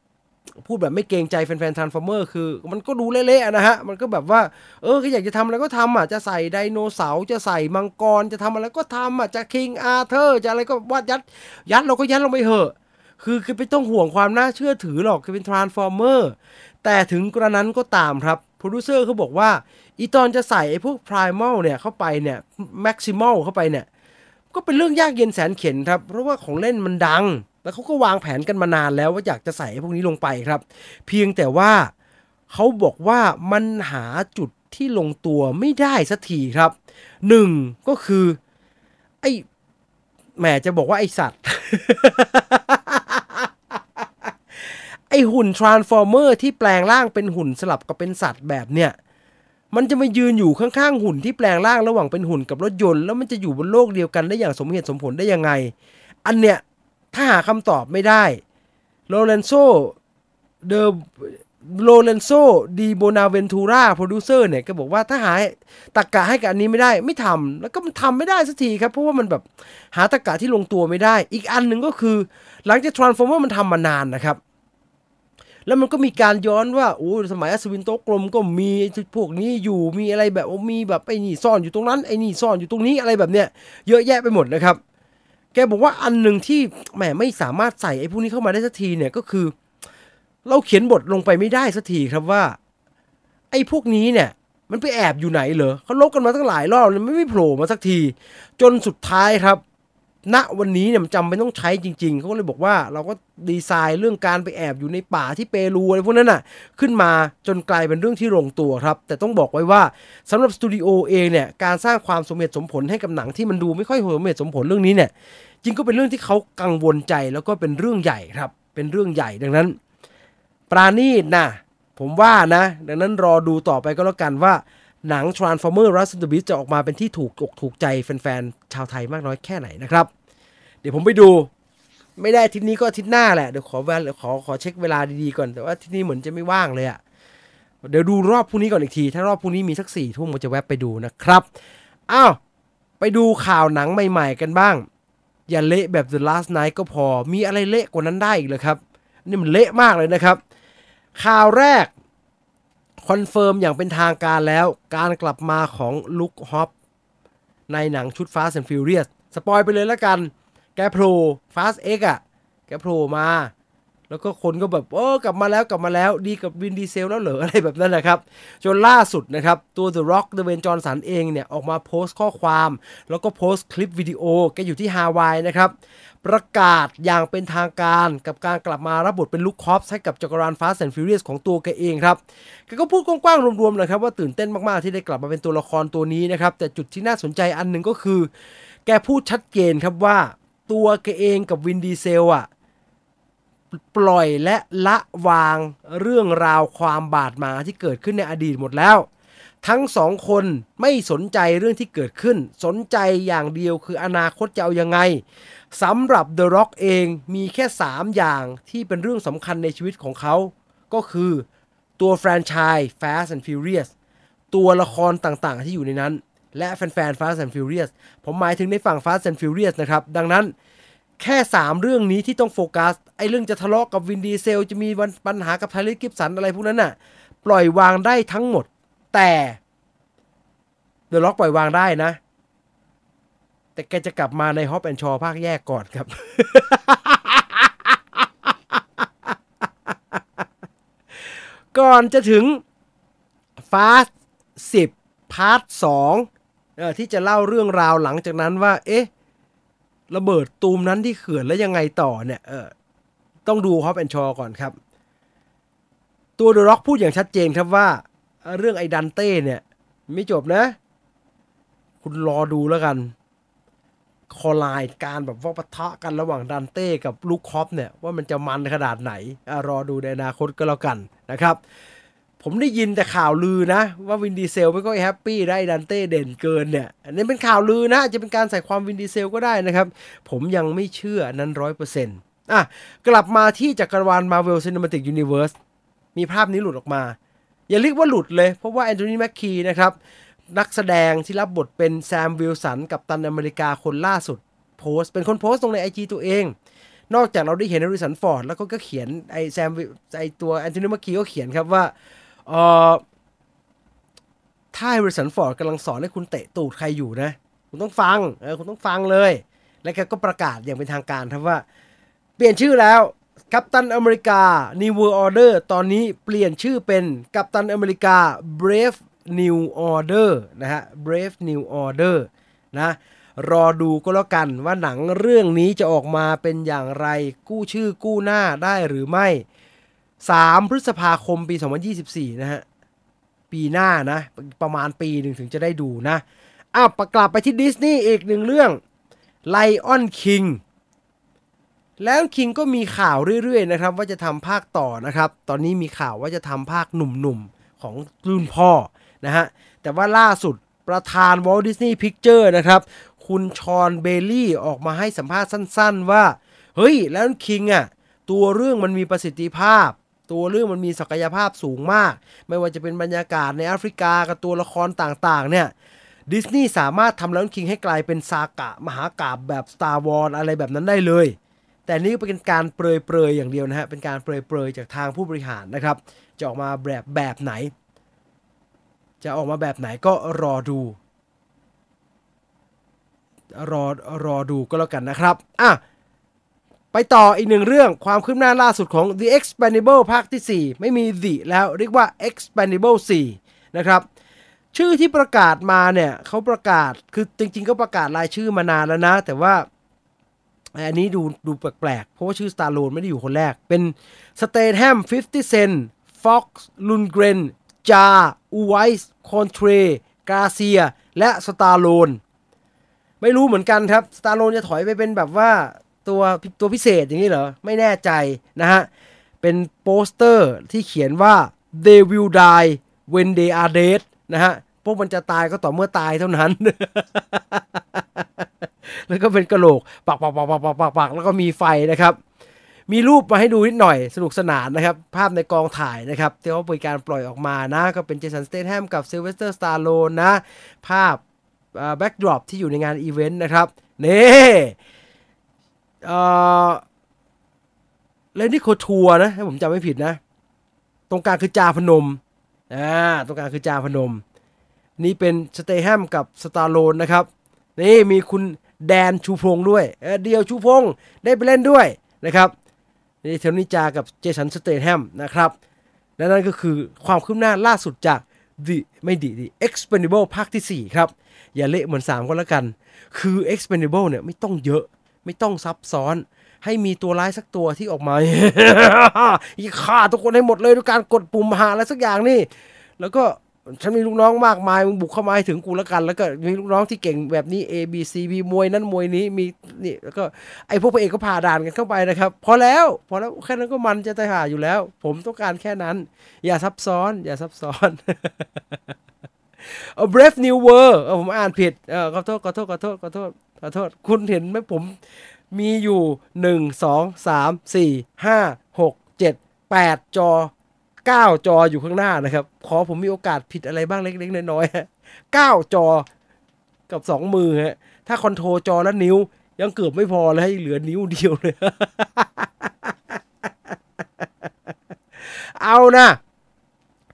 พูดแบบไม่เกรงใจแฟนๆ Transformer คือมันก็ดูเละๆนะฮะมันก็แบบว่าเออก็อยากจะทำอะไรก็ทำอ่ะจะใส่ไดโนเสาร์จะใส่มังกรจะทำอะไรก็ทำอ่ะจะ King Arthur จะอะไรก็วาดยัดยัดเราก็ยัดลงไปเหอะคือคือไม่ต้องห่วงความน่าเชื่อถือหรอกคือเป็น Transformer แต่ถึงกระนั้นก็ตามครับโปรดิวเซอร์เขาบอกว่าอีตอนจะใส่ไอ้พวก Primal เนี่ยเข้าไปเนี่ย Maximal เข้าไปเนี่ยก็เป็นเรื่องยากเย็นแสนเข็ญครับเพราะว่าของเล่นมันดังแล้วเขาก็วางแผนกันมานานแล้วว่าอยากจะใส่พวกนี้ลงไปครับเพียงแต่ว่าเขาบอกว่ามันหาจุดที่ลงตัวไม่ได้สักทีครับหนึ่งก็คือไอ้แหมจะบอกว่าไอ้สัตว์ ไอ้หุ่น Transformer ที่แปลงร่างเป็นหุ่นสลับกับเป็นสัตว์แบบเนี่ยมันจะมายืนอยู่ข้างๆหุ่นที่แปลงร่างระหว่างเป็นหุ่นกับรถยนต์แล้วมันจะอยู่บนโลกเดียวกันได้อย่างสมเหตุสมผลได้ยังไงอันเนี้ยถ้าหาคำตอบไม่ได้โรเลนโซเดอโรเลนโซดีโบนาเวนทูราโปรดิวเซอร์เนี่ยก็บอกว่าถ้าหาตรรกะให้กับอันนี้ไม่ได้ไม่ทำแล้วก็มันทำไม่ได้สักทีครับเพราะว่ามันแบบหาตรรกะที่ลงตัวไม่ได้อีกอันหนึ่งก็คือหลังจาก Transformer มันทำมานานนะครับแล้วมันก็มีการย้อนว่าโอ้สมัยอัศวินโต๊ะกลมก็มีพวกนี้อยู่มีอะไรแบบมีแบบไอ้นี่ซ่อนอยู่ตรงนั้นไอ้นี่ซ่อนอยู่ตรงนี้อะไรแบบเนี้ยเยอะแยะไปหมดนะครับแกบอกว่าอันหนึ่งที่แหมไม่สามารถใส่ไอ้พวกนี้เข้ามาได้สักทีเนี่ยก็คือเราเขียนบทลงไปไม่ได้สักทีครับว่าไอ้พวกนี้เนี่ยมันไปแอบอยู่ไหนเหรอเขาลบกันมาตั้งหลายรอบเลยไม่ไม่โผล่มาสักทีจนสุดท้ายครับณวันนี้เนี่ยมันจำเป็นต้องใช้จริงๆเขาก็เลยบอกว่าเราก็ดีไซน์เรื่องการไปแอบอยู่ในป่าที่เปรูอะไรพวกนั้นน่ะขึ้นมาจนกลายเป็นเรื่องที่ลงตัวครับแต่ต้องบอกไว้ว่าสำหรับสตูดิโอเองเนี่ยการสร้างความสมเหตุสมผลให้กับหนังที่มันดูไม่ค่อยสมเหตุสมผลเรื่องนี้เนี่ยจริงก็เป็นเรื่องที่เขากังวลใจแล้วก็เป็นเรื่องใหญ่ครับเป็นเรื่องใหญ่ดังนั้นปราณีตนะผมว่านะดังนั้นรอดูต่อไปก็แล้วกันว่าหนัง Transformers Rise of the Beasts จะออกมาเป็นที่ถูกอกถูกใจแฟนๆชาวไทยมากน้อยแค่ไหนนะครับเดี๋ยวผมไปดูไม่ได้อาทิตย์นี้ก็อาทิตย์หน้าแหละเดี๋ยวขอเวลาขอขอเช็คเวลาดีๆก่อนแต่ว่าอาทิตย์นี้เหมือนจะไม่ว่างเลยอ่ะเดี๋ยวดูรอบพรุ่งนี้ก่อนอีกทีถ้ารอบพรุ่งนี้มีสักสี่ทุ่มผมจะแวะไปดูนะครับอ้าวไปดูข่าวหนังใหม่ๆกันบ้างอย่าเละแบบ The Last Night ก็พอมีอะไรเละกว่านั้นได้อีกเหรอครับนี่มันเละมากเลยนะครับข่าวแรกคอนเฟิร์มอย่างเป็นทางการแล้วการกลับมาของลุคฮอปในหนังชุด Fast and Furious สปอยไปเลยละกันแกโผล่ Fast X อ่ะแกโผล่มาแล้วก็คนก็แบบเออกลับมาแล้วกลับมาแล้วดีกับวินดีเซลแล้วเหรออะไรแบบนั้นนะครับจนล่าสุดนะครับตัว The Rock เดเวนจอห์นสันเองเนี่ยออกมาโพสต์ข้อความแล้วก็โพสต์คลิปวิดีโอแกอยู่ที่ฮาวายนะครับประกาศอย่างเป็นทางการกับการกลับมารับบทเป็นลุคคอปส์ให้กับจักรวาล Fast and Furious ของตัวแกเองครับแกก็พูดกว้างๆรวมๆนะครับว่าตื่นเต้นมากๆที่ได้กลับมาเป็นตัวละครตัวนี้นะครับแต่จุดที่น่าสนใจอันหนึ่งก็คือแกพูดชัดเจนครับว่าตัวแกเองกับวินดีเซลอ่ะปล่อยและละวางเรื่องราวความบาดหมางที่เกิดขึ้นในอดีตหมดแล้วทั้งสองคนไม่สนใจเรื่องที่เกิดขึ้นสนใจอย่างเดียวคืออนาคตจะเอายังไงสำหรับ The Rock เองมีแค่สามอย่างที่เป็นเรื่องสำคัญในชีวิตของเขาก็คือตัวแฟรนไชส์ Fast and Furious ตัวละครต่างๆที่อยู่ในนั้นและแฟนๆ Fast and Furious ผมหมายถึงในฝั่ง Fast and Furious นะครับดังนั้นแค่สามเรื่องนี้ที่ต้องโฟกัสไอ้เรื่องจะทะเลาะ ก, กับวินดีเซลจะมีปัญหากับไทเลอร์กิฟสันอะไรพวกนั้นน่ะปล่อยวางได้ทั้งหมดแต่เดอะล็อกปล่อยวางได้นะแต่แกจะกลับมาในฮอปแอนด์ชอว์ภาคแยกก่อนครับ ก่อนจะถึง Fast สิบ Part สองเอ่อที่จะเล่าเรื่องราวหลังจากนั้นว่าเอ๊ะระเบิดตูมนั้นที่เขื่อนแล้วยังไงต่อเนี่ยเออต้องดูฮอปแอนด์ชอว์ก่อนครับตัวเดอะร็อกพูดอย่างชัดเจนครับว่าเรื่องไอ้ดันเต้เนี่ย ไม่จบนะคุณรอดูแล้วกันคอไลน์การแบบว่าปะทะกันระหว่างดันเต้กับลูคคอปเนี่ยว่ามันจะมันขนาดไหนอ่ะรอดูในอนาคตก็แล้วกันนะครับผมได้ยินแต่ข่าวลือนะว่าวินดีเซลไม่ค่อยแฮปปี้ได้ดันเต้เด่นเกินเนี่ยอันนี้เป็นข่าวลือนะอาจจะเป็นการใส่ความวินดีเซลก็ได้นะครับผมยังไม่เชื่อนั้น ร้อยเปอร์เซ็นต์ อ่ะกลับมาที่จักรวาล Marvel Cinematic Universe มีภาพนี้หลุดออกมาอย่าเรียกว่าหลุดเลยเพราะว่าแอนโทนีแม็คคีนะครับนักแสดงที่รับบทเป็นแซมวิลสันกัปตันอเมริกาคนล่าสุดโพสเป็นคนโพสต์ลงใน ไอ จี ตัวเองนอกจากเราได้เห็นแฮร์รี่สันฟอร์ดแล้วก็ก็เขียนไอแซมไอตัวแอนโทนีแม็คคีก็เขียนครับว่าเอ่อถ้าแฮร์รี่สันฟอร์ดกำลังสอนให้คุณเตะตูดใครอยู่นะคุณต้องฟังเออคุณต้องฟังเลยและแกก็ประกาศอย่างเป็นทางการครับว่าเปลี่ยนชื่อแล้วกัปตันอเมริกา New World Order ตอนนี้เปลี่ยนชื่อเป็นกัปตันอเมริกา Brave New Order นะฮะ Brave New Order นะรอดูก็แล้วกันว่าหนังเรื่องนี้จะออกมาเป็นอย่างไรกู้ชื่อกู้หน้าได้หรือไม่สามพฤษภาคมปีสองพันยี่สิบสี่นะฮะปีหน้านะประมาณปีหนึ่งถึงจะได้ดูนะอ้าวกลับไปที่ดิสนีย์อีกหนึ่งเรื่อง Lion King Lion King ก็มีข่าวเรื่อยๆนะครับว่าจะทำภาคต่อนะครับตอนนี้มีข่าวว่าจะทำภาคหนุ่มๆของรุ่นพ่อนะฮะแต่ว่าล่าสุดประธาน Walt Disney Pictures นะครับคุณชอนเบลลี่ออกมาให้สัมภาษณ์สั้นๆว่าเฮ้ย Lion King อ่ะตัวเรื่องมันมีประสิทธิภาพตัวเรื่องมันมีศักยภาพสูงมากไม่ว่าจะเป็นบรรยากาศในแอฟริกากับตัวละครต่างๆเนี่ยดิสนีย์สามารถทำ Lion King ให้กลายเป็นซากะมหากาพย์แบบ Star Wars อะไรแบบนั้นได้เลยแต่นี่เป็นการเปรยเปรยอย่างเดียวนะฮะเป็นการเปรยเปรยจากทางผู้บริหารนะครับจะออกมาแบบแบบไหนจะออกมาแบบไหนก็รอดูรอรอดูก็แล้วกันนะครับอ่ะไปต่ออีกหนึ่งเรื่องความคืบหน้าล่าสุดของ The Expendable ภาคที่สี่ไม่มี The แล้วเรียกว่า Expendable สี่นะครับชื่อที่ประกาศมาเนี่ยเขาประกาศคือจริงๆก็ประกาศรายชื่อมานานแล้วนะแต่ว่าอันนี้ดูดูแปลกๆเพราะว่าชื่อ Stallone ไม่ได้อยู่คนแรกเป็นสเตทแฮมห้าสิบ Cent Fox Lundgren Ja Uwais Contre Garcia และ Stallone ไม่รู้เหมือนกันครับ Stallone จะถอยไปเป็นแบบว่าตัวตัวพิเศษอย่างนี้เหรอไม่แน่ใจนะฮะเป็นโปสเตอร์ที่เขียนว่า They will die when they are dead นะฮะพวกมันจะตายก็ต่อเมื่อตายเท่านั้น แล้วก็เป็นกระโหลกปักปักปักปักปักปักปักแล้วก็มีไฟนะครับมีรูปมาให้ดูนิดหน่อยสนุกสนานนะครับภาพในกองถ่ายนะครับที่เขาเปิดการปล่อยออกมานะก็เป็นเจสัน สเตทแฮมกับซิลเวสเตอร์ สตาโลนนะภาพแบ็กดรอปที่อยู่ในงานอีเวนต์นะครับนี่เอ่อแล้วนี่โคทัวนะถ้าผมจำไม่ผิดนะตรงกลางคือจาพนมอ่าตรงกลางคือจาพนมนี่เป็นสเตทแฮมกับสตาโลนนะครับนี่มีคุณแดนชูพงษ์ด้วยเออเดียวชูพงษ์ได้ไปเล่นด้วยนะครับนี่เทลนิจากับเจสันสเตทแฮมนะครับและนั่นก็คือความคืบหน้าล่าสุดจาก The ไม่ดี The Expendable ภาคที่สี่ครับอย่าเละเหมือนสามก็แล้วกันคือ Expendable เนี่ยไม่ต้องเยอะไม่ต้องซับซ้อนให้มีตัวร้ายสักตัวที่ออกมา ฆ่าทุกคนให้หมดเลยด้วยการกดปุ่มหาอะไรสักอย่างนี่แล้วก็ฉันมีลูกน้องมากมายมึงบุกเข้ามาให้ถึงกูแล้วกันแล้วก็มีลูกน้องที่เก่งแบบนี้ A B C มีมวยนั้นมวยนี้มีนี่แล้วก็ไอ้พวกพระเอกก็ผ่าด่านกันเข้าไปนะครับพอแล้วพอแล้วแค่นั้นก็มันจะตายห่าอยู่แล้วผมต้องการแค่นั้นอย่าซับซ้อนอย่าซับซ้อน A Brave New World เออผมอ่านผิดเออขอโทษขอโทษขอโทษขอโทษขอโทษคุณเห็นไหมผมมีอยู่หนึ่ง สอง สาม สี่ ห้า หก เจ็ด แปดจอเก้าจออยู่ข้างหน้านะครับขอผมมีโอกาสผิดอะไรบ้างเล็กๆน้อยๆฮะเก้าจอกับสองมือฮะถ้าคอนโทรลจอและนิ้วยังเกือบไม่พอเลยเหลือนิ้วเดียวเลย เอานะ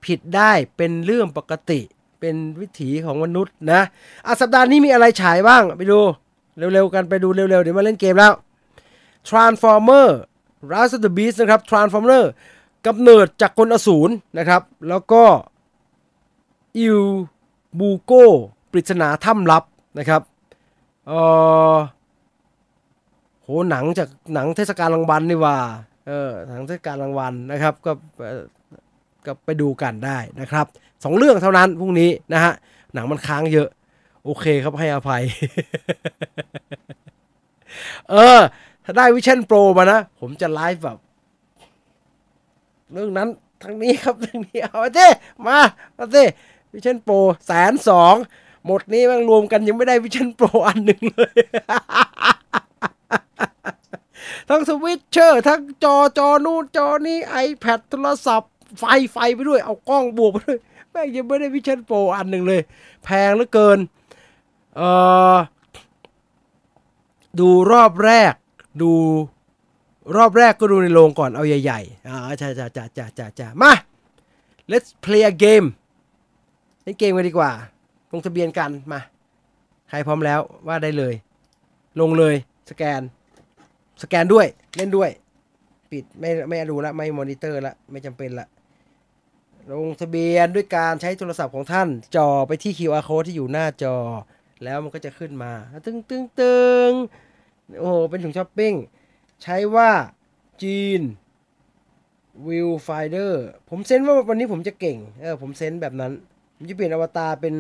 ผิดได้เป็นเรื่องปกติเป็นวิถีของมนุษย์นะอ่ะสัปดาห์นี้มีอะไรฉายบ้างไปดูเร็วๆกันไปดูเร็วๆเดี๋ยวมาเล่นเกมแล้ว Transformers Rise of the Beasts นะครับ Transformersกำเนิดจากกลอสูรนะครับแล้วก็อิลบูโกปริศนาถ้ำลับนะครับเอ่อโหหนังจากหนังเทศกาลรางวัลนี่ว่าเออหนังเทศกาลรางวัลนะครับก็ก็ไปดูกันได้นะครับสองเรื่องเท่านั้นพรุ่งนี้นะฮะ หนังมันค้างเยอะโอเคครับให้อภัย เออถ้าได้ Vision Pro มานะผมจะไลฟ์แบบเรื่องนั้นทางนี้ครับทางนี้เอาเจ้มาเอาเจ้ Vision Pro แสนสองหมดนี้มันรวมกันยังไม่ได้ Vision Pro อันหนึ่งเลย ทั้งสวิตเชอร์ทั้งจอจอนู่นจอนี้ iPad โทรศัพท์ไฟไฟไปด้วยเอากล้องบวกไปด้วยแม่งยังไม่ได้ Vision Pro อันหนึ่งเลยแพงเหลือเกินเอ่อดูรอบแรกดูรอบแรกก็ดูในโรงก่อนเอาใหญ่ๆอ่าจ้าจ้าจ้าจ้าจ้าจ้ามา let's play a game เล่นเกมกันดีกว่าลงทะเบียนกันมาใครพร้อมแล้วว่าได้เลยลงเลยสแกนสแกนด้วยเล่นด้วยปิดไม่ไม่ดูละไม่มอนิเตอร์ละไม่จำเป็นละลงทะเบียนด้วยการใช้โทรศัพท์ของท่านจ่อไปที่ คิว อาร์ Code ที่อยู่หน้าจอแล้วมันก็จะขึ้นมาตึ้งตึ้งตึ้งโอ้โหเป็นถุงช้อปปิ้งใช้ว่าจีนวิวไฟเดอร์ผมเซนว่าวันนี้ผมจะเก่งเออผมเซนแบบนั้นผมจะเปลี่ยนอวตารเป็น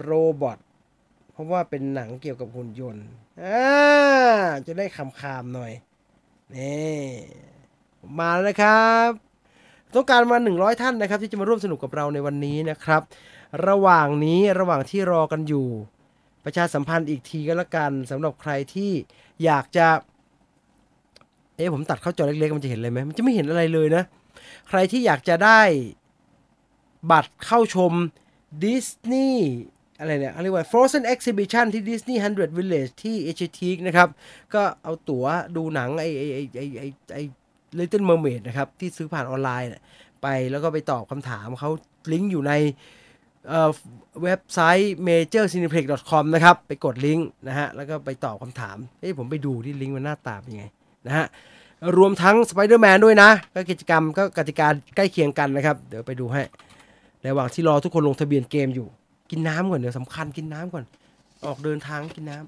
โรบอทเพราะว่าเป็นหนังเกี่ยวกับหุ่นยนต์อ่าจะได้คำคามหน่อยนี่มาแล้วนะครับต้องการมาหนึ่งร้อยท่านนะครับที่จะมาร่วมสนุกกับเราในวันนี้นะครับระหว่างนี้ระหว่างที่รอกันอยู่ประชาสัมพันธ์อีกทีก็แล้วกันสำหรับใครที่อยากจะเอ๊ะผมตัดเข้าจอเล็กๆมันจะเห็นเลยไหมมันจะไม่เห็นอะไรเลยนะใครที่อยากจะได้บัตรเข้าชม Disney อะไรเนี่ยเรียกว่า Frozen Exhibition ที่ Disney Hundred Village ที่ เอช ที นะครับก็เอาตั๋วดูหนังไอ้ไอ้ไอ้ไอ้ไอ้ไอ้ Little Mermaid นะครับที่ซื้อผ่านออนไลน์ไปแล้วก็ไปตอบคำถามเขาลิงก์อยู่ในเว็บไซต์ เมเจอร์ ซีเนเพล็กซ์ ดอท คอม นะครับไปกดลิงก์นะฮะแล้วก็ไปตอบคำถามเฮ้ยผมไปดูที่ลิงก์มันหน้าตาเป็นยังไงนะฮะรวมทั้ง Spider-Man ด้วยนะก็กิจกรรมก็กติกาใกล้เคียงกันนะครับเดี๋ยวไปดูให้ระหว่างที่รอทุกคนลงทะเบียนเกมอยู่กินน้ำก่อนเดี๋ยวสำคัญกินน้ำก่อนออกเดินทางกินน้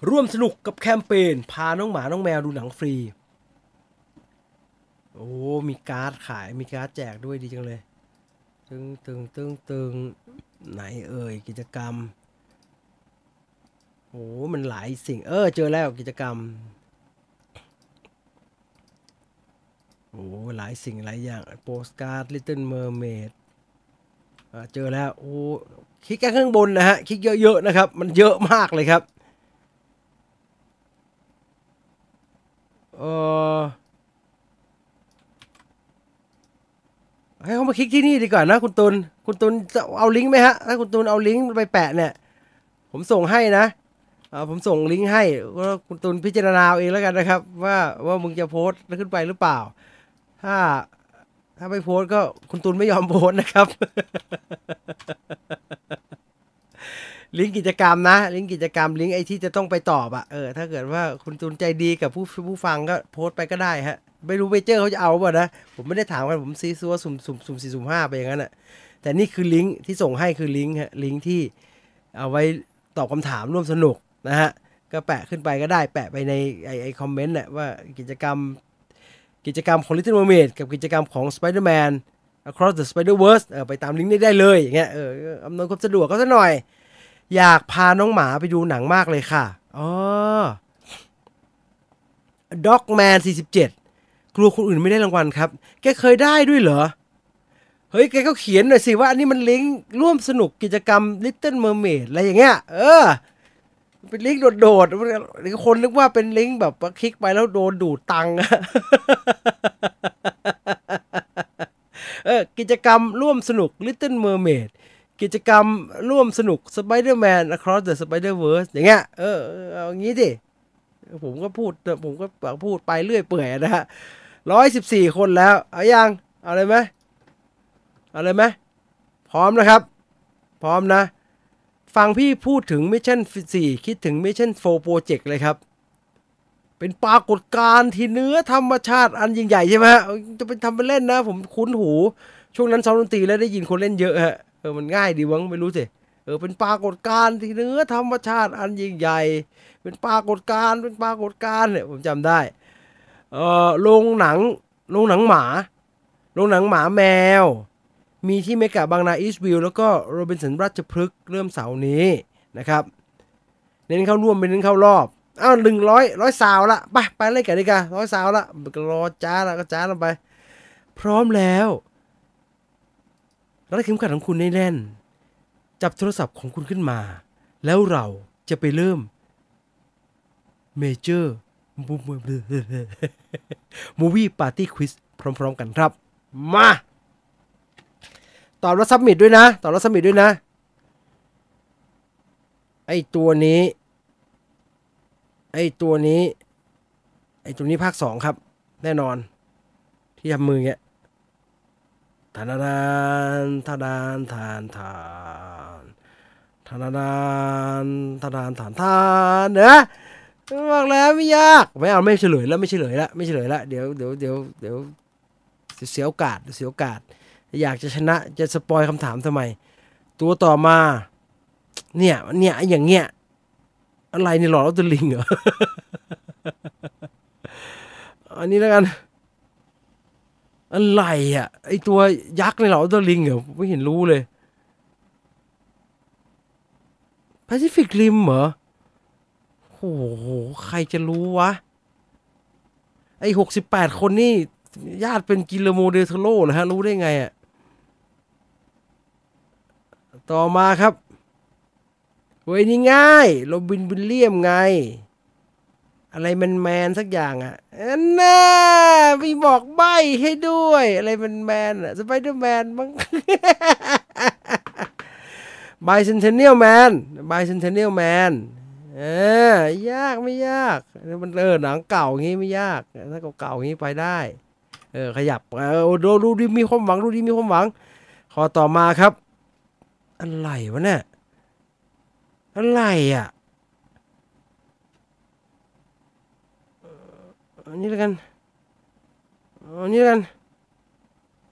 ำร่วมสนุกกับแคมเปญพาน้องหมาน้องแมวดูหนังฟรีโอ้มีการ์ดขายมีการ์ดแจกด้วยดีจังเลยตึงตึงตึงตึงไหนเอ่ยกิจกรรมโอ้มันหลายสิ่งเออเจอแล้วกิจกรรมโอ้หลายสิ่งหลายอย่างโปสการ์ด Little Mermaid อ่าเจอแล้วโอ้คลิกข้างบนนะฮะคลิกเยอะๆนะครับมันเยอะมากเลยครับเออให้เขามาคลิกที่นี่ดีกว่านะคุณตุลคุณตุลจะเอาลิงก์ไหมฮะถ้าคุณตุลเอาลิงก์ไปแปะเนี่ยผมส่งให้นะผมส่งลิงก์ให้ก็คุณตุลพิจารณาเองแล้วกันนะครับว่าว่ามึงจะโพสต์ขึ้นไปหรือเปล่าถ้าถ้าไม่โพสต์ก็คุณตุลไม่ยอมโพสต์นะครับ ลิงก์กิจกรรมนะลิงก์กิจกรรมลิงก์ไอ้ที่จะต้องไปตอบอ่ะเออถ้าเกิดว่าคุณตุลใจดีกับผู้ผู้ฟังก็โพสต์ไปก็ได้ฮะไม่รู้เวเจอร์เขาจะเอาป่ะนะผมไม่ได้ถามกันผมซีซัวสุ่มสุ่มสุ่มสี่สุ่มห้าไปอย่างนั้นอ่ะแต่นี่คือลิงก์ที่ส่งให้คือลิงก์ฮะลิงก์ที่เอาไว้ตอบคำถามร่วมสนุกนะฮะก็แปะขึ้นไปก็ได้แปะไปในไอไอคอมเมนต์แหละว่ากิจกรรมกิจกรรมของ Little Mermaid กับกิจกรรมของ Spider-Man Across the Spider-Verse เออไปตามลิงก์นี้ได้เลยอย่างเงี้ยเอออำนวยความสะดวกเขาซะหน่อยอยากพาน้องหมาไปดูหนังมากเลยค่ะอ๋อ Dogman สี่สิบเจ็ดกลัวคนอื่นไม่ได้รางวัลครับแกเคยได้ด้วยเหรอเฮ้ยแกก็เขียนหน่อยสิว่าอันนี้มันลิงก์ร่วมสนุกกิจกรรม Little Mermaid อะไรอย่างเงี้ยเออเป็นลิงก์โดดๆคนนึกว่าเป็นลิงก์แบบคลิกไปแล้วโดนดูดตังค์ เออกิจกรรมร่วมสนุก Little Mermaid กิจกรรมร่วมสนุก Spider-Man Across the Spider-Verse อย่างเงี้ยเออเอางี้ดิผมก็พูดผมก็พูดไปเรื่อยเปื่อยนะฮะร้อยสิบสี่คนแล้วเอายังเอาเลยไหมเอาเลยไหมพร้อมนะครับพร้อมนะฟังพี่พูดถึงมิชชั่นสี่คิดถึงมิชชั่นโฟร์โปรเจกต์เลยครับเป็นปรากฏการณ์ที่เนื้อธรรมชาติอันยิ่งใหญ่ใช่ไหมฮะจะเป็นทำเป็นเล่นนะผมคุ้นหูช่วงนั้นซ้อมดนตรีแล้วได้ยินคนเล่นเยอะฮะเออมันง่ายดีวังไม่รู้สิเออเป็นปรากฏการณ์ที่เนื้อธรรมชาติอันยิ่งใหญ่เป็นปรากฏการณ์เป็นปรากฏการณ์เนี่ยผมจำได้เออโรงหนัง โรงหนังหมาโรงหนังหมาแมวมีที่เมกะบางนาอีสต์วิวแล้วก็โรบินสันราชพฤกษ์เริ่มเสาร์นี้นะครับเน้นเข้าร่วมเป็นเน้นเข้ารอบอ้าวหนึ่งร้อยร้อยสาวละไปไปเล่นกันดีกว่าร้อยสาวละรอจ้าละก็จ้าลงไปพร้อมแล้วรัดเข็มขัดของคุณให้แน่นจับโทรศัพท์ของคุณขึ้นมาแล้วเราจะไปเริ่ม Major Movie Party Quiz พร้อมๆกันครับมาตอบแล้วซับมิทด้วยนะตอบแล้วซับมิทด้วยนะไอตัวนี้ไอตัวนี้ไอตัวนี้ภาคสองครับแน่นอนที่ทำมือเงี้ยทานทานทานทานทานทานทานทานทานทานเนอะบอกแล้วไม่ยากไม่เอาไม่เฉลยแล้วไม่เฉลยแล้วไม่เฉลยแล้วเดี๋ยวเดี๋ยวเดี๋ยวเดี๋ยวเสียโอกาสเสียโอกาสอยากจะชนะจะสปอยคำถามทำไมตัวต่อมาเนี่ยเนี่ยอย่างเงี้ยอะไรนี่หลอดแล้วตัวลิงเหรออันนี้แล้วกันอะไรอ่ะไอตัวยักษ์ในหลอดตัวลิงเหรอไม่เห็นรู้เลยแปซิฟิกริมเหรอโอ้โหใครจะรู้วะไอหกสิบแปดคนนี่ญาติเป็นกิโลโมเดทโร่เหรอฮะรู้ได้ไงอ่ะต่อมาครับเว้ยนี่ง่ายโรบินวิลเลียมไงอะไรมันแมนสักอย่างอ่ะน่ามีบอกใบให้ด้วยอะไรมันแมนอ่ะสไปเดอร์แมนมั้งไบเซนเทเนียลแมนไบเซนเทเนียลแมนเออยากไม่ยากมันเออหนังเก่าอย่างงี้ไม่ยากถ้าเก่าๆอย่างงี้ไปได้เออขยับเออดูดูดิมีความหวังดูดิมีความหวังขอต่อมาครับอะไรวะเนี่ยอะไรอ่ะอันนี้แล้วกันอันนี้แล้วกัน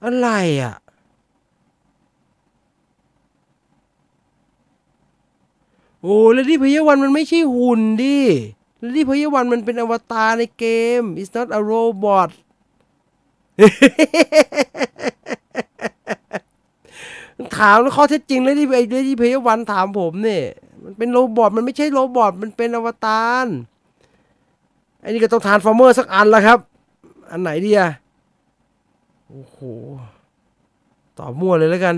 อะไรอ่ะโอ้เลดี้พยาวันมันไม่ใช่หุ่นดิเลดี้พยาวันมันเป็นอวตารในเกม it's not a robot ถามแล้วข้อเท็จจริงเลดี้ไอ้เลดี้พยาวันถามผมเนี่ยมันเป็นโรบอทมันไม่ใช่โรบอทมันเป็นอวตารอันนี้ก็ต้อง Transformers สักอันละครับอันไหนดีอะโอ้โหตอบมั่วเลยแล้วกัน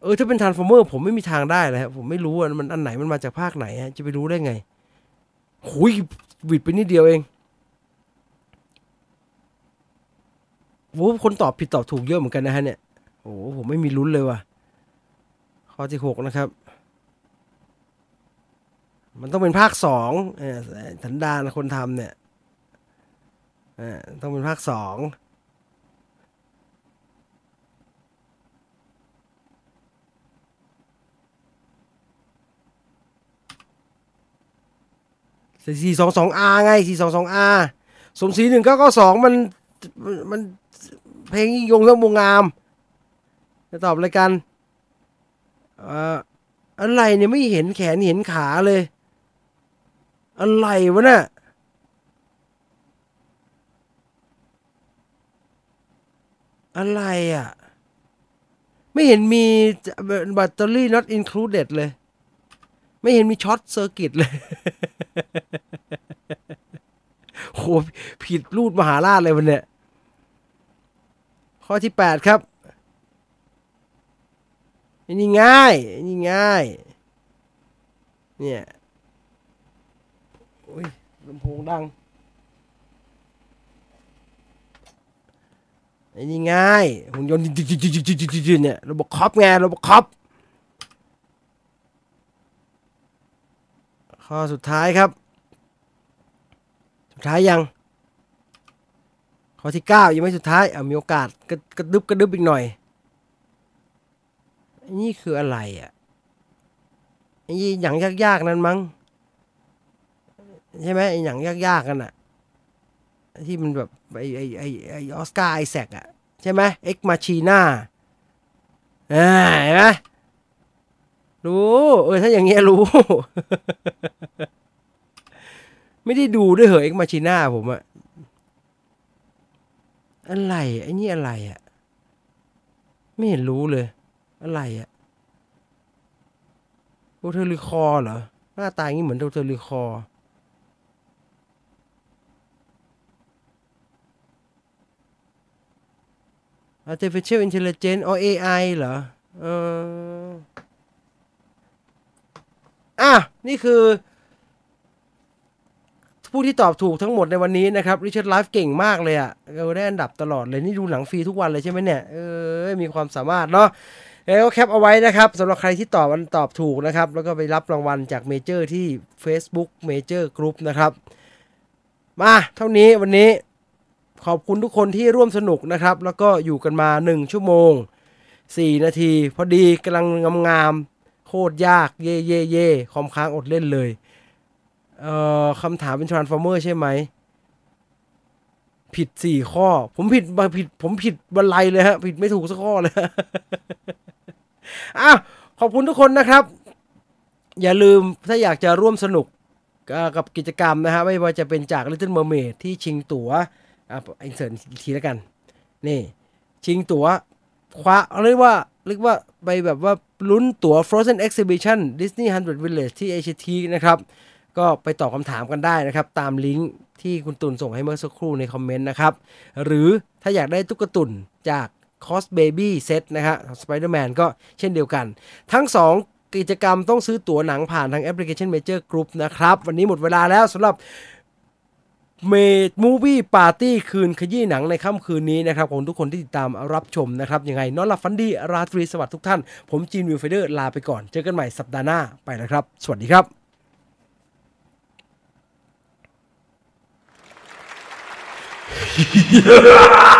เออถ้าเป็น Transformers ผมไม่มีทางได้เลยครับผมไม่รู้ว่ามันอันไหนมันมาจากภาคไหนฮะจะไปรู้ได้ไงหุยวิดไปนิดเดียวเองโอ้คนตอบผิดตอบถูกเยอะเหมือนกันนะฮะเนี่ยโอ้ผมไม่มีลุ้นเลยว่ะข้อที่หกนะครับมันต้องเป็นภาคสองสันดานคนทำเนี่ยต้องเป็นภาคสองสี่สองสองอาไงสี่สองสองอาสมศรีหนึ่งเก้าเก้าสองมันมันเพลงยิ่งยงเรื่องวงงามจะตอบอะไรกันอะไรเนี่ยไม่เห็นแขนเห็นขาเลยอะไรวะเนี่ยอะไรอ่ะไม่เห็นมีแบตเตอรี่ not included เลยไม่เห็นมีช็อตเซอร์กิตเลยโหผิดรูดมหาราชเลยวันเนี่ยข้อที่แปดครับนี่ง่ายนี่ง่ายเนี่ยโอ้ยลำโพงดังนี่ง่ายหุ่นยนต์เนี่ยโรบอทคอปไงโรบอทคอปข้อสุดท้ายครับสุดท้ายยังข้อที่เก้ายังไม่สุดท้ายเอามีโอกาสกระดึบกระดึบอีกหน่อยนี่คืออะไรอ่ะยี่หยังยากๆนั่นมั้งใช่ไหมไอหยังยากๆกันอ่ะที่มันแบบไอไอไอไอออสการ์ไอแซคอ่ะใช่ไหมเอ็กมาชีน่าเห็นไหมรู้เออถ้าอย่างเงี้ยรู้ ไม่ได้ดูด้วยเหรอเอ็กมาชีน่าผมอ่ะ อะไรไอ้นี่อะไรอ่ะไม่เห็นรู้เลยอะไรอ่ะโดเทอร์ลิคอร์เหรอหน้าตาอย่างนี้เหมือนโดเทอร์ลิคอร์Artificial Intelligence อ๋อ เอ ไอ เหรอเอออ่ะนี่คือผู้ที่ตอบถูกทั้งหมดในวันนี้นะครับริชาร์ดไลฟ์เก่งมากเลยอ่ะเราได้อันดับตลอดเลยนี่ดูหนังฟรีทุกวันเลยใช่ไหมเนี่ยเออมีความสามารถเนาะแล้วก็แคปเอาไว้นะครับสำหรับใครที่ตอบอันตอบถูกนะครับแล้วก็ไปรับรางวัลจาก Major ที่ Facebook Major Group นะครับมาเท่านี้วันนี้ขอบคุณทุกคนที่ร่วมสนุกนะครับแล้วก็อยู่กันมาหนึ่งชั่วโมงสี่นาทีพอดีกำลังงามๆโคตรยากเย่เย่เย่คอมค้างอดเล่นเลยเอ่อคำถามเป็น Transformer ใช่ไหมผิดสี่ข้อผมผิดมาผิดผมผิดบันไลเลยฮะผิดไม่ถูกสักข้อเลยอ้าวขอบคุณทุกคนนะครับอย่าลืมถ้าอยากจะร่วมสนุกกับกิจกรรมนะฮะไม่ว่าจะเป็นจาก Little Mermaid ที่ชิงตั๋วอ่ะอินเสิร์ตอีกทีแล้วกันนี่ชิงตั๋วคว้าเรียกว่าเรียกว่าไปแบบว่าลุ้นตั๋ว Frozen Exhibition Disney Hundred Village ที่ เอ ซี ที นะครับก็ไปตอบคำถามกันได้นะครับตามลิงก์ที่คุณตุลส่งให้เมื่อสักครู่ในคอมเมนต์นะครับหรือถ้าอยากได้ตุ๊กตุนจาก Cos Baby Set นะฮะ Spider-Man ก็เช่นเดียวกันทั้งสองกิจกรรมต้องซื้อตั๋วหนังผ่านทางแอปพลิเคชัน Major Group นะครับวันนี้หมดเวลาแล้วสำหรับเมดมูวี่ปาร์ตี้คืนขยี้หนังในค่ำคืนนี้นะครับขอบคุณทุกคนที่ติดตามรับชมนะครับยังไงนอนหลับฝันดีราตรีสวัสดิ์ทุกท่านผมจีนวิวไฟเดอร์ลาไปก่อนเจอกันใหม่สัปดาห์หน้าไปนะครับสวัสดีครับ